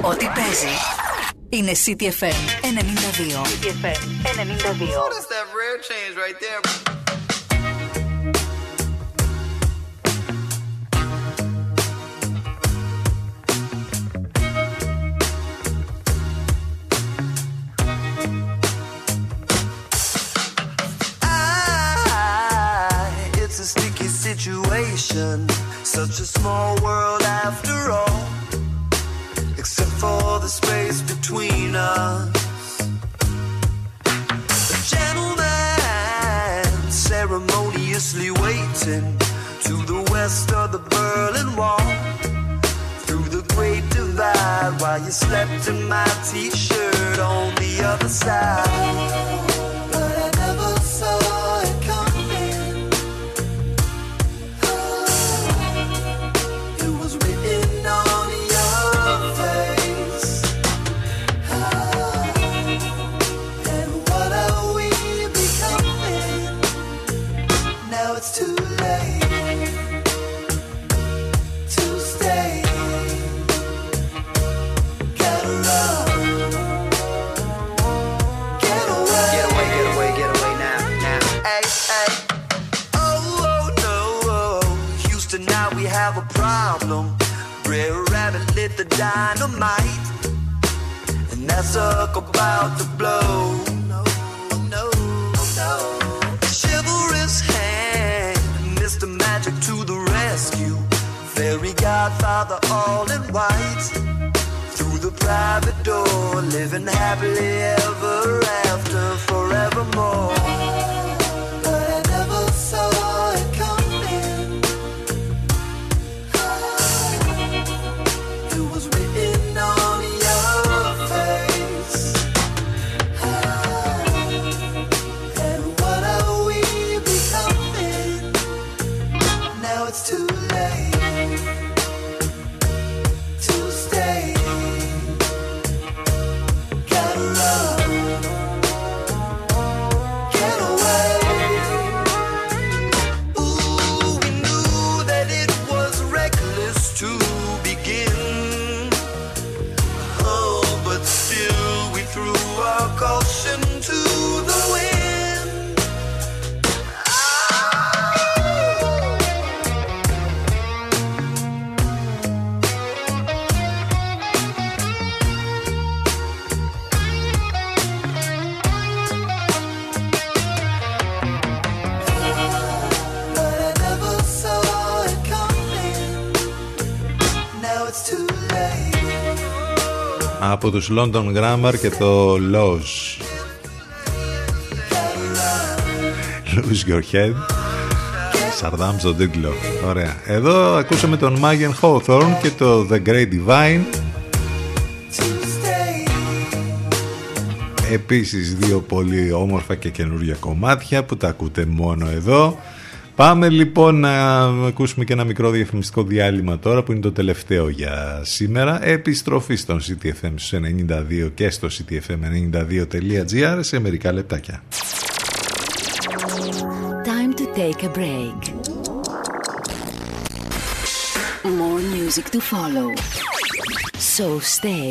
Ό,τι παίζει είναι CDFM 92. CDFM 92. Situation, such a small world after all, except for the space between us. A gentleman ceremoniously waiting to the west of the Berlin Wall, through the Great Divide, while you slept in my t-shirt on the other side. But I never saw. The dynamite, and that suck about to blow. No, no, no. Chivalrous hand, Mr. Magic to the rescue. Fairy Godfather, all in white. Through the private door, living happily ever after, forevermore. Από τους London Grammar και το Lose. Lose your head. Σαρδάμ στον τίτλο. Ωραία. Εδώ ακούσαμε τον Μάγεν Hawthorne και το The Great Divine. Επίσης δύο πολύ όμορφα και καινούργια κομμάτια που τα ακούτε μόνο εδώ. Πάμε λοιπόν να ακούσουμε και ένα μικρό διαφημιστικό διάλειμμα τώρα που είναι το τελευταίο για σήμερα. Επιστροφή στον CTFM στους 92 και στο cityfm92.gr σε μερικά λεπτάκια. Time to take a break. More music to follow. So stay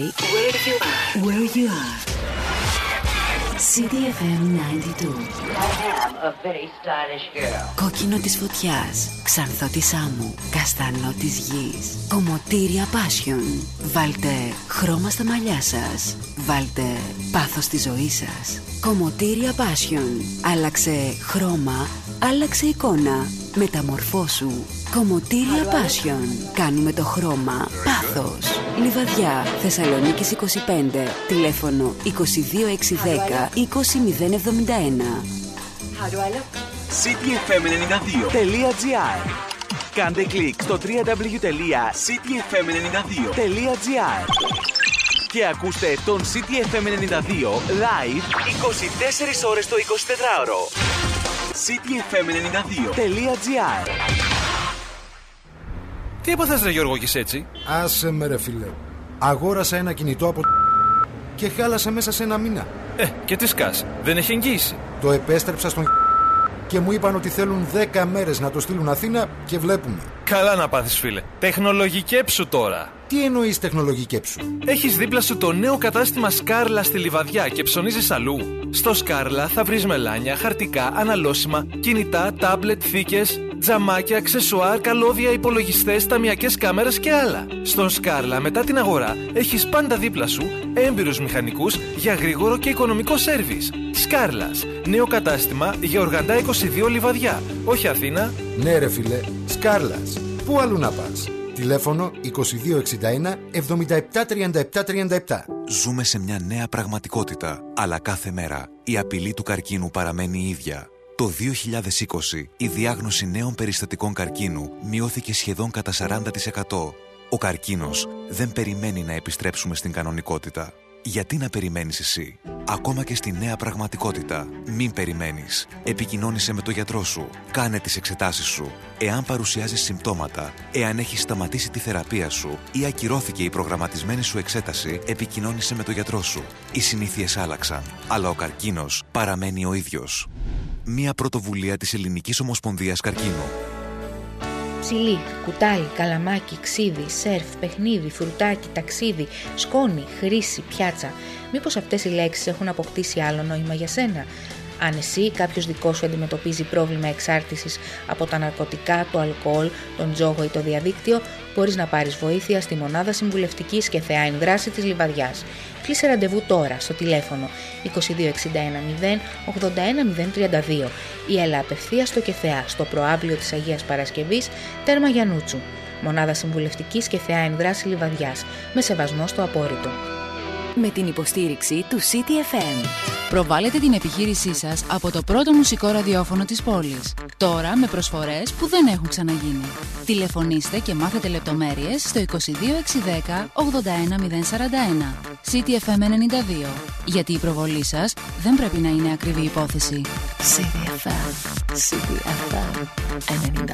where you are. CDFM 92. I am a very stylish girl. Κόκκινο της φωτιάς, ξανθό της άμμου, καστανό της γης, κομμωτήρια Passion. Βάλτε χρώμα στα μαλλιά σας, βάλτε πάθος στη ζωή σας. Κομμωτήρια Passion. Άλλαξε χρώμα, άλλαξε εικόνα. Μεταμορφώσου. Κομμωτήρια Passion. Κάνουμε το χρώμα πάθος. Λιβαδιά, Θεσσαλονίκης 25. Τηλέφωνο 22610 20071. cityfm92.gr. Κάντε κλικ στο www.cityfm92.gr και ακούστε τον CityFM92 live 24 ώρες το 24ωρο. cityfm92.gr. Τι έπαθες ρε Γιώργο και έτσι? Άσε με ρε φίλε. Αγόρασα ένα κινητό από και χάλασε μέσα σε ένα μήνα. Και τι σκάς, δεν έχει εγγύηση? Το επέστρεψα στον και μου είπαν ότι θέλουν 10 μέρες να το στείλουν Αθήνα και βλέπουμε. Καλά να πάθεις, φίλε. Τεχνολογικέψου τώρα. Τι εννοείς τεχνολογικέψου? Έχεις δίπλα σου το νέο κατάστημα Σκάρλα στη Λιβαδιά και ψωνίζεις αλλού? Στο Σκάρλα θα βρεις μελάνια, χαρτικά, αναλώσιμα, κινητά, τάμπλετ, θήκες, τζαμάκια, αξεσουάρ, καλώδια, υπολογιστές, ταμιακές κάμερες και άλλα. Στον Σκάρλα, μετά την αγορά, έχεις πάντα δίπλα σου έμπειρους μηχανικούς για γρήγορο και οικονομικό σέρβις. Σκάρλας, νέο κατάστημα για Οργαντά 22 Λιβαδιά, όχι Αθήνα. Ναι ρε φίλε, Σκάρλας, πού αλλού να πας? Τηλέφωνο 2261 77 37 37. Ζούμε σε μια νέα πραγματικότητα, αλλά κάθε μέρα η απειλή του καρκίνου παραμένει η ίδια. Το 2020 η διάγνωση νέων περιστατικών καρκίνου μειώθηκε σχεδόν κατά 40%. Ο καρκίνος δεν περιμένει να επιστρέψουμε στην κανονικότητα. Γιατί να περιμένεις εσύ? Ακόμα και στη νέα πραγματικότητα, μην περιμένεις. Επικοινώνησε με τον γιατρό σου. Κάνε τις εξετάσεις σου. Εάν παρουσιάζεις συμπτώματα, εάν έχεις σταματήσει τη θεραπεία σου ή ακυρώθηκε η προγραμματισμένη σου εξέταση, επικοινώνησε με τον γιατρό σου. Οι συνήθειες άλλαξαν, αλλά ο καρκίνος παραμένει ο ίδιος. Μία πρωτοβουλία της Ελληνικής Ομοσπονδίας Καρκίνου. Ψιλί, κουτάλι, καλαμάκι, ξίδι, σερφ, παιχνίδι, φρουτάκι, ταξίδι, σκόνη, χρήση, πιάτσα. Μήπως αυτές οι λέξεις έχουν αποκτήσει άλλο νόημα για σένα? Αν εσύ ή κάποιος δικός σου αντιμετωπίζει πρόβλημα εξάρτησης από τα ναρκωτικά, το αλκοόλ, τον τζόγο ή το διαδίκτυο, μπορείς να πάρεις βοήθεια στη Μονάδα Συμβουλευτικής και Θεά Εν Δράση της Λιβαδιάς. Κλείσε ραντεβού τώρα στο τηλέφωνο 2261 0 81 032 ή έλα απευθείας στο ΚΕΘΕΑ, στο προάβλιο της Αγίας Παρασκευής, τέρμα Γιαννούτσου. Μονάδα Συμβουλευτικής και Θεά Εν Δράση Λιβαδιάς, με σεβασμό στο απόρριτο. Με την υποστήριξη του CDFM. Προβάλλετε την επιχείρησή σας από το πρώτο μουσικό ραδιόφωνο της πόλης. Τώρα με προσφορές που δεν έχουν ξαναγίνει. Τηλεφωνήστε και μάθετε λεπτομέρειες στο 22 610 81041. CDFM 92. Γιατί η προβολή σας δεν πρέπει να είναι ακριβή υπόθεση. CDFM 92.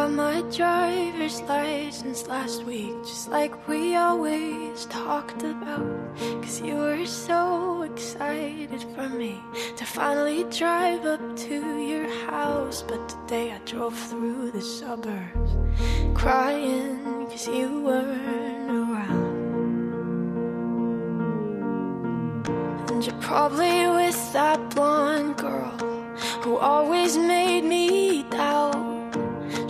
Got my driver's license last week, just like we always talked about, 'cause you were so excited for me to finally drive up to your house. But today I drove through the suburbs, crying 'cause you weren't around. And you're probably with that blonde girl who always made me doubt.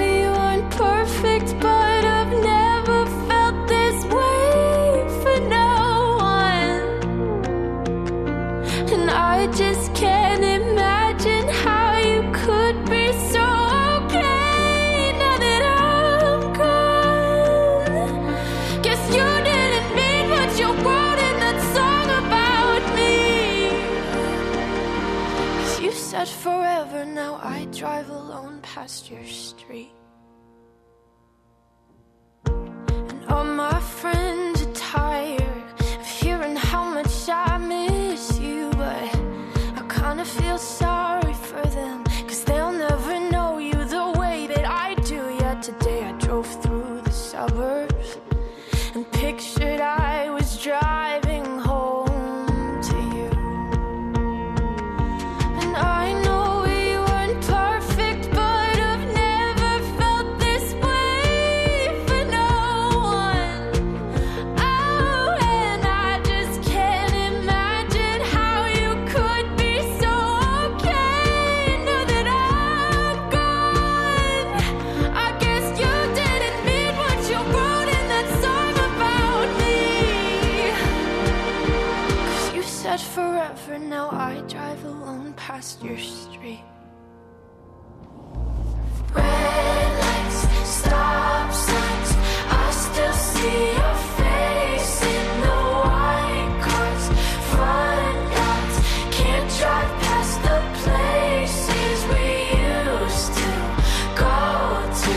we weren't perfect, but I've never felt this way for no one. And I just can't imagine how could be so okay now that I'm gone. Guess you didn't mean what you wrote in that song about me. 'Cause you said forever, now I drive alone past your street. And all my friends are tired of hearing how much I miss you, but I kinda feel sorry for them. They'll never know you the way that I do. Yet today I drove through the suburbs and pictured I was driving home to you. And I know we weren't perfect, but I've never felt this way for no one. Oh, and I just can't imagine how you could be so okay now that forever, now I drive alone past your street. Red lights, stop signs, I still see your face in the white cars, front yards. Can't drive past the places we used to go to.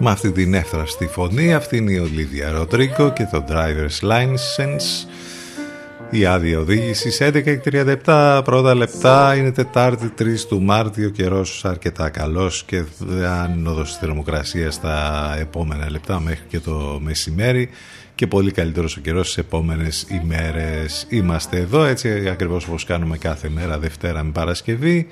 Με αυτή την εύθραυστη φωνή, αυτή είναι η Ολίδια Ροντρίγκο και το Driver's License. Η άδεια οδήγησης 11:37 πρώτα λεπτά. Είναι Τετάρτη 3 του Μάρτη. Ο καιρός αρκετά καλός και άνοδος της θερμοκρασίας στα επόμενα λεπτά μέχρι και το μεσημέρι. Και πολύ καλύτερος ο καιρός στις επόμενες ημέρες. Είμαστε εδώ έτσι ακριβώς όπως κάνουμε κάθε μέρα, Δευτέρα με Παρασκευή.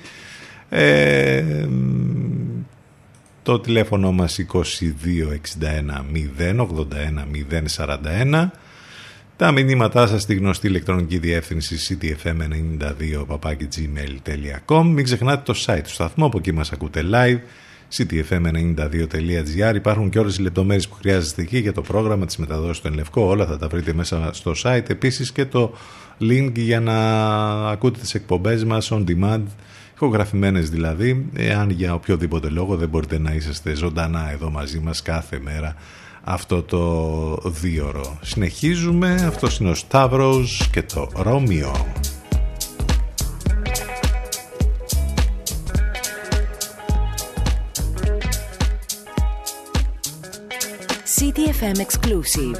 Το τηλέφωνο μας 2261 081 041. Τα μηνύματά σας στη γνωστή ηλεκτρονική διεύθυνση cityfm92.gmail.com. Μην ξεχνάτε το site του σταθμού, από εκεί μας ακούτε live, cityfm92.gr. Υπάρχουν και όλες οι λεπτομέρειες που χρειάζεστε εκεί για το πρόγραμμα της μεταδόσης στον Λευκό. Όλα θα τα βρείτε μέσα στο site. Επίσης και το link για να ακούτε τις εκπομπές μας on demand, ηχογραφημένες δηλαδή, εάν για οποιοδήποτε λόγο δεν μπορείτε να είσαστε ζωντανά εδώ μαζί μας κάθε μέρα αυτό το δίωρο. Συνεχίζουμε. Αυτός είναι ο Σταύρος και το Ρώμιο. CDFM exclusive.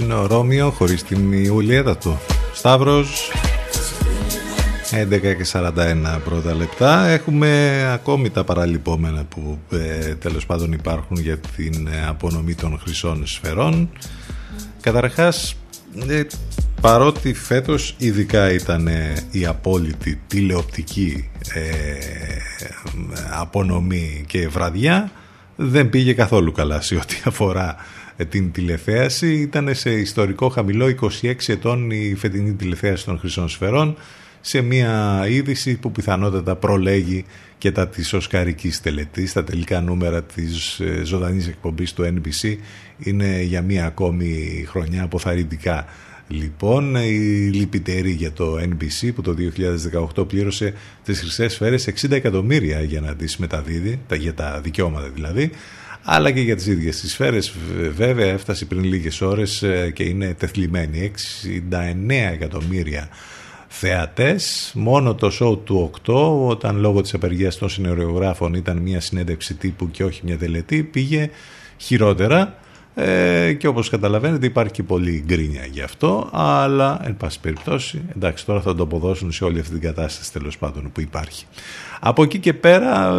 Είναι ο Ρώμιο χωρίς την Ιουλιέτα του. Σταύρος, 11:41 πρώτα λεπτά. Έχουμε ακόμη τα παραλυπόμενα που τέλος πάντων υπάρχουν για την απονομή των χρυσών σφαιρών. Καταρχάς, παρότι φέτος ειδικά ήταν η απόλυτη τηλεοπτική απονομή και βραδιά, δεν πήγε καθόλου καλά σε ό,τι αφορά την τηλεθέαση. Ήταν σε ιστορικό χαμηλό, 26 ετών η φετινή τηλεθέαση των Χρυσών Σφαιρών, σε μια είδηση που πιθανότατα προλέγει και τα της οσκαρικής τελετής. Τα τελικά νούμερα της ζωντανής εκπομπής του NBC είναι για μια ακόμη χρονιά αποθαρρυντικά Λοιπόν, η λυπητερή για το NBC που το 2018 πλήρωσε τις χρυσές σφαίρες 60 εκατομμύρια για να τις μεταδίδει, για τα δικαιώματα δηλαδή, αλλά και για τις ίδιες τις σφαίρες. Βέβαια έφτασε πριν λίγες ώρες και είναι τεθλιμμένη. 69 εκατομμύρια θεατές. Μόνο το show του 8, όταν λόγω της απεργίας των συναριογράφων ήταν μια συνέντευξη τύπου και όχι μια τελετή, πήγε χειρότερα. Και όπως καταλαβαίνετε υπάρχει και πολλή γκρίνια γι' αυτό, αλλά εν πάση περιπτώσει εντάξει, τώρα θα το αποδώσουν σε όλη αυτή την κατάσταση τέλος πάντων που υπάρχει. Από εκεί και πέρα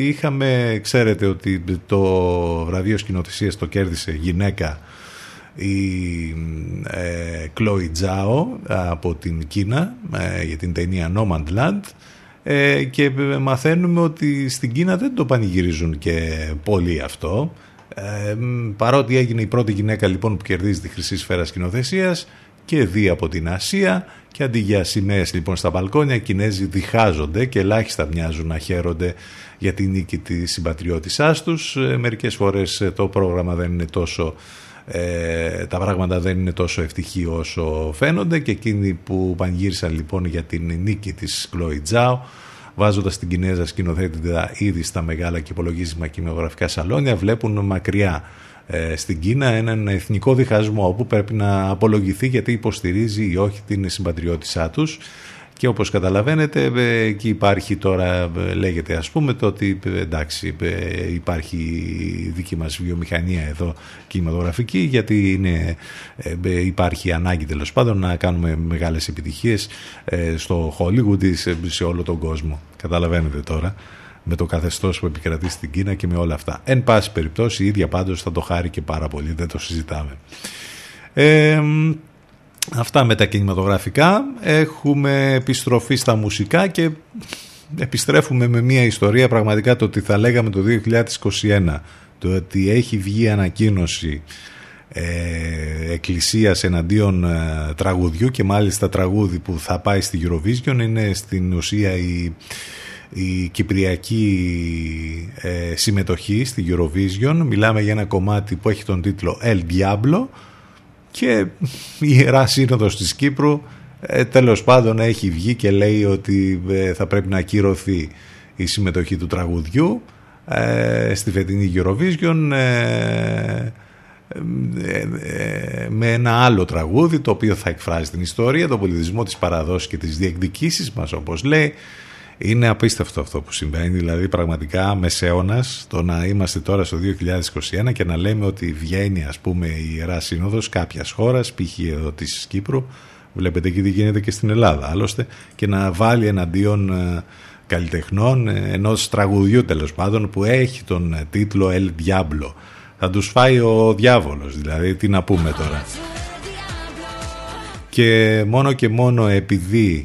είχαμε, ξέρετε ότι το βραβείο σκηνοθεσίας το κέρδισε γυναίκα η Chloe Zhao από την Κίνα για την ταινία Nomadland. Και μαθαίνουμε ότι στην Κίνα δεν το πανηγυρίζουν και πολύ αυτό. Παρότι έγινε η πρώτη γυναίκα λοιπόν που κερδίζει τη χρυσή σφαίρα σκηνοθεσίας και δύο από την Ασία, και αντί για σημαίες λοιπόν στα μπαλκόνια, οι Κινέζοι διχάζονται και ελάχιστα μοιάζουν να χαίρονται για την νίκη της συμπατριώτησάς τους. Μερικές φορές το πρόγραμμα δεν είναι τόσο, τα πράγματα δεν είναι τόσο ευτυχή όσο φαίνονται, και εκείνοι που πανηγύρισαν λοιπόν για την νίκη της Chloe Zhao, βάζοντας την Κινέζα σκηνοθέτητα ήδη στα μεγάλα και υπολογίσιμα κινηματογραφικά σαλόνια, βλέπουν μακριά στην Κίνα έναν εθνικό διχασμό όπου πρέπει να απολογηθεί γιατί υποστηρίζει ή όχι την συμπατριώτησά τους. Και όπως καταλαβαίνετε εκεί υπάρχει τώρα, λέγεται ας πούμε το ότι εντάξει υπάρχει η δική μας βιομηχανία εδώ κινηματογραφική, γιατί είναι, υπάρχει ανάγκη τέλος πάντων να κάνουμε μεγάλες επιτυχίες στο Hollywood ή σε όλο τον κόσμο. Καταλαβαίνετε τώρα με το καθεστώς που επικρατεί στην Κίνα και με όλα αυτά. Εν πάση περιπτώσει η ίδια πάντως θα το χάρει και πάρα πολύ, δεν το συζητάμε. Αυτά με τα κινηματογραφικά. Έχουμε επιστροφή στα μουσικά και επιστρέφουμε με μια ιστορία πραγματικά, το ότι θα λέγαμε το 2021, το ότι έχει βγει ανακοίνωση εκκλησίας εναντίον τραγουδιού, και μάλιστα τραγούδι που θα πάει στη Eurovision είναι στην ουσία η κυπριακή συμμετοχή στη Eurovision. Μιλάμε για ένα κομμάτι που έχει τον τίτλο El Diablo, και η Ιερά Σύνοδος της Κύπρου τέλος πάντων έχει βγει και λέει ότι θα πρέπει να ακυρωθεί η συμμετοχή του τραγουδιού στη φετινή Eurovision με ένα άλλο τραγούδι το οποίο θα εκφράζει την ιστορία, τον πολιτισμό, τις παραδόσεις και τις διεκδικήσεις μας, όπως λέει. Είναι απίστευτο αυτό που συμβαίνει, δηλαδή πραγματικά μεσαίωνας, το να είμαστε τώρα στο 2021 και να λέμε ότι βγαίνει ας πούμε η Ιερά Σύνοδος κάποιας χώρας, π.χ. εδώ της Κύπρου, βλέπετε εκεί τι γίνεται και στην Ελλάδα άλλωστε, και να βάλει εναντίον καλλιτεχνών ενός τραγουδιού τέλος πάντων που έχει τον τίτλο El Diablo. Θα τους φάει ο διάβολος, δηλαδή τι να πούμε τώρα. Και μόνο και μόνο επειδή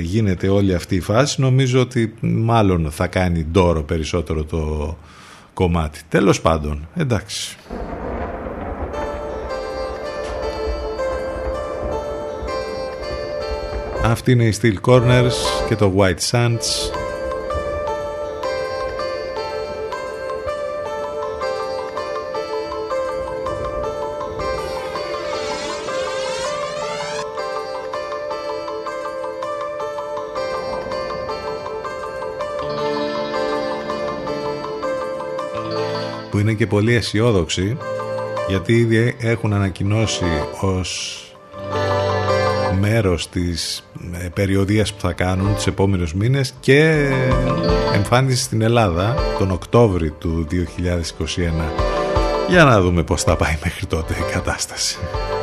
γίνεται όλη αυτή η φάση, νομίζω ότι μάλλον θα κάνει ντόρο περισσότερο το κομμάτι. Τέλος πάντων, εντάξει. Αυτή είναι η Steel Corners και το White Sands. Είναι και πολύ αισιόδοξοι γιατί ήδη έχουν ανακοινώσει ως μέρος της περιοδίας που θα κάνουν τους επόμενους μήνες και εμφάνιση στην Ελλάδα τον Οκτώβρη του 2021. Για να δούμε πώς θα πάει μέχρι τότε η κατάσταση. Okay.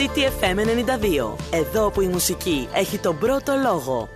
CDFM 92. Εδώ που η μουσική έχει τον πρώτο λόγο.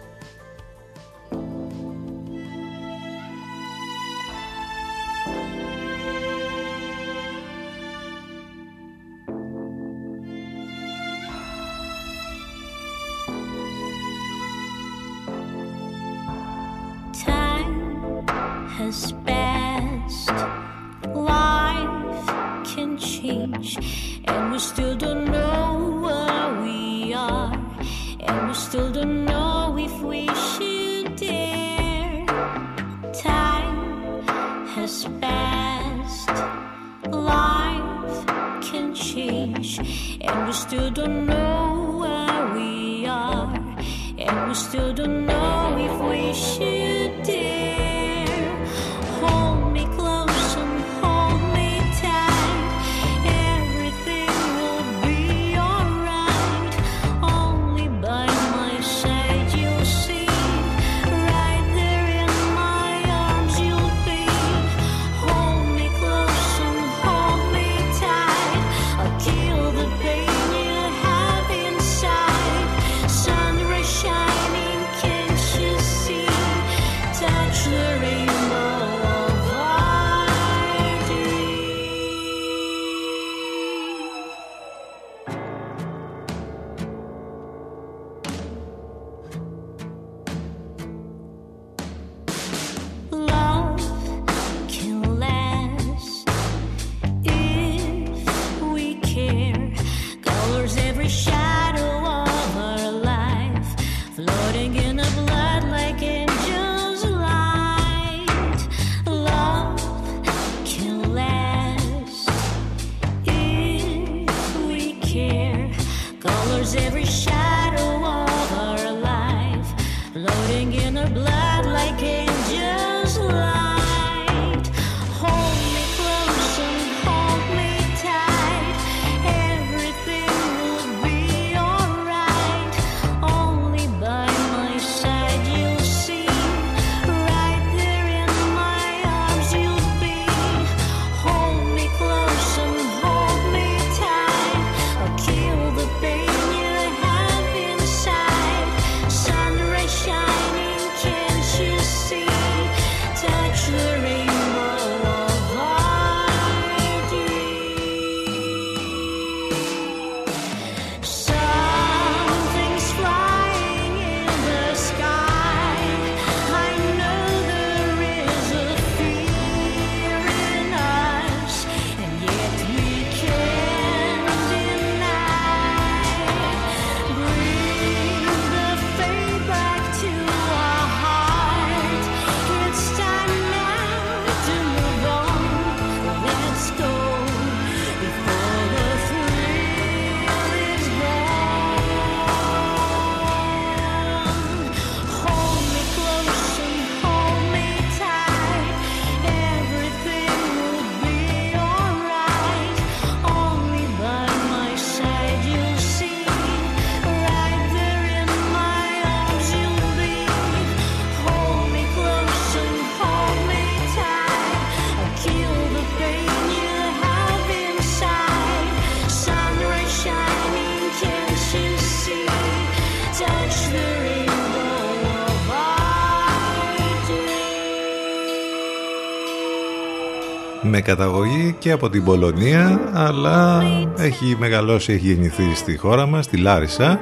Με καταγωγή και από την Πολωνία, αλλά έχει μεγαλώσει, έχει γεννηθεί στη χώρα μας, στη Λάρισα.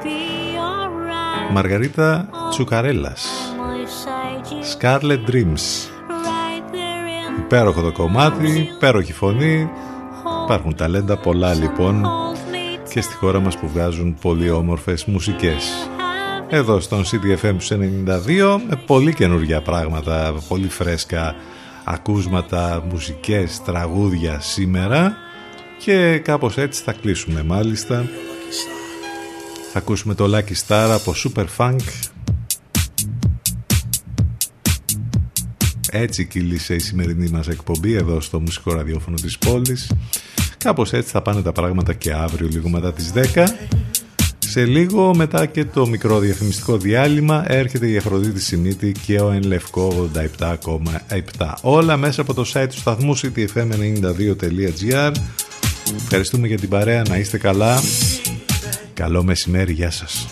Μαργαρίτα Τσουκαρέλας, Scarlet Dreams. Υπέροχο το κομμάτι, υπέροχη φωνή. Υπάρχουν ταλέντα πολλά λοιπόν και στη χώρα μας που βγάζουν πολύ όμορφες μουσικές. Εδώ στον CDFM 92, πολύ καινούργια πράγματα, πολύ φρέσκα ακούσματα, μουσικές, τραγούδια σήμερα, και κάπως έτσι θα κλείσουμε. Μάλιστα, θα ακούσουμε το Lucky Star από Super Funk. Έτσι κυλήσε η σημερινή μας εκπομπή εδώ στο μουσικό ραδιόφωνο της πόλης. Κάπως έτσι θα πάνε τα πράγματα και αύριο λίγο μετά τις 10. Σε λίγο μετά και το μικρό διαφημιστικό διάλειμμα έρχεται η Αφροδίτη Σιμίτη και ο Εν Λευκό 87,7. Όλα μέσα από το site του σταθμού cityfm92.gr. Ευχαριστούμε για την παρέα, να είστε καλά. Καλό μεσημέρι, γεια σας.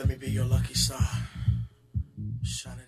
Let me be your lucky star, shining.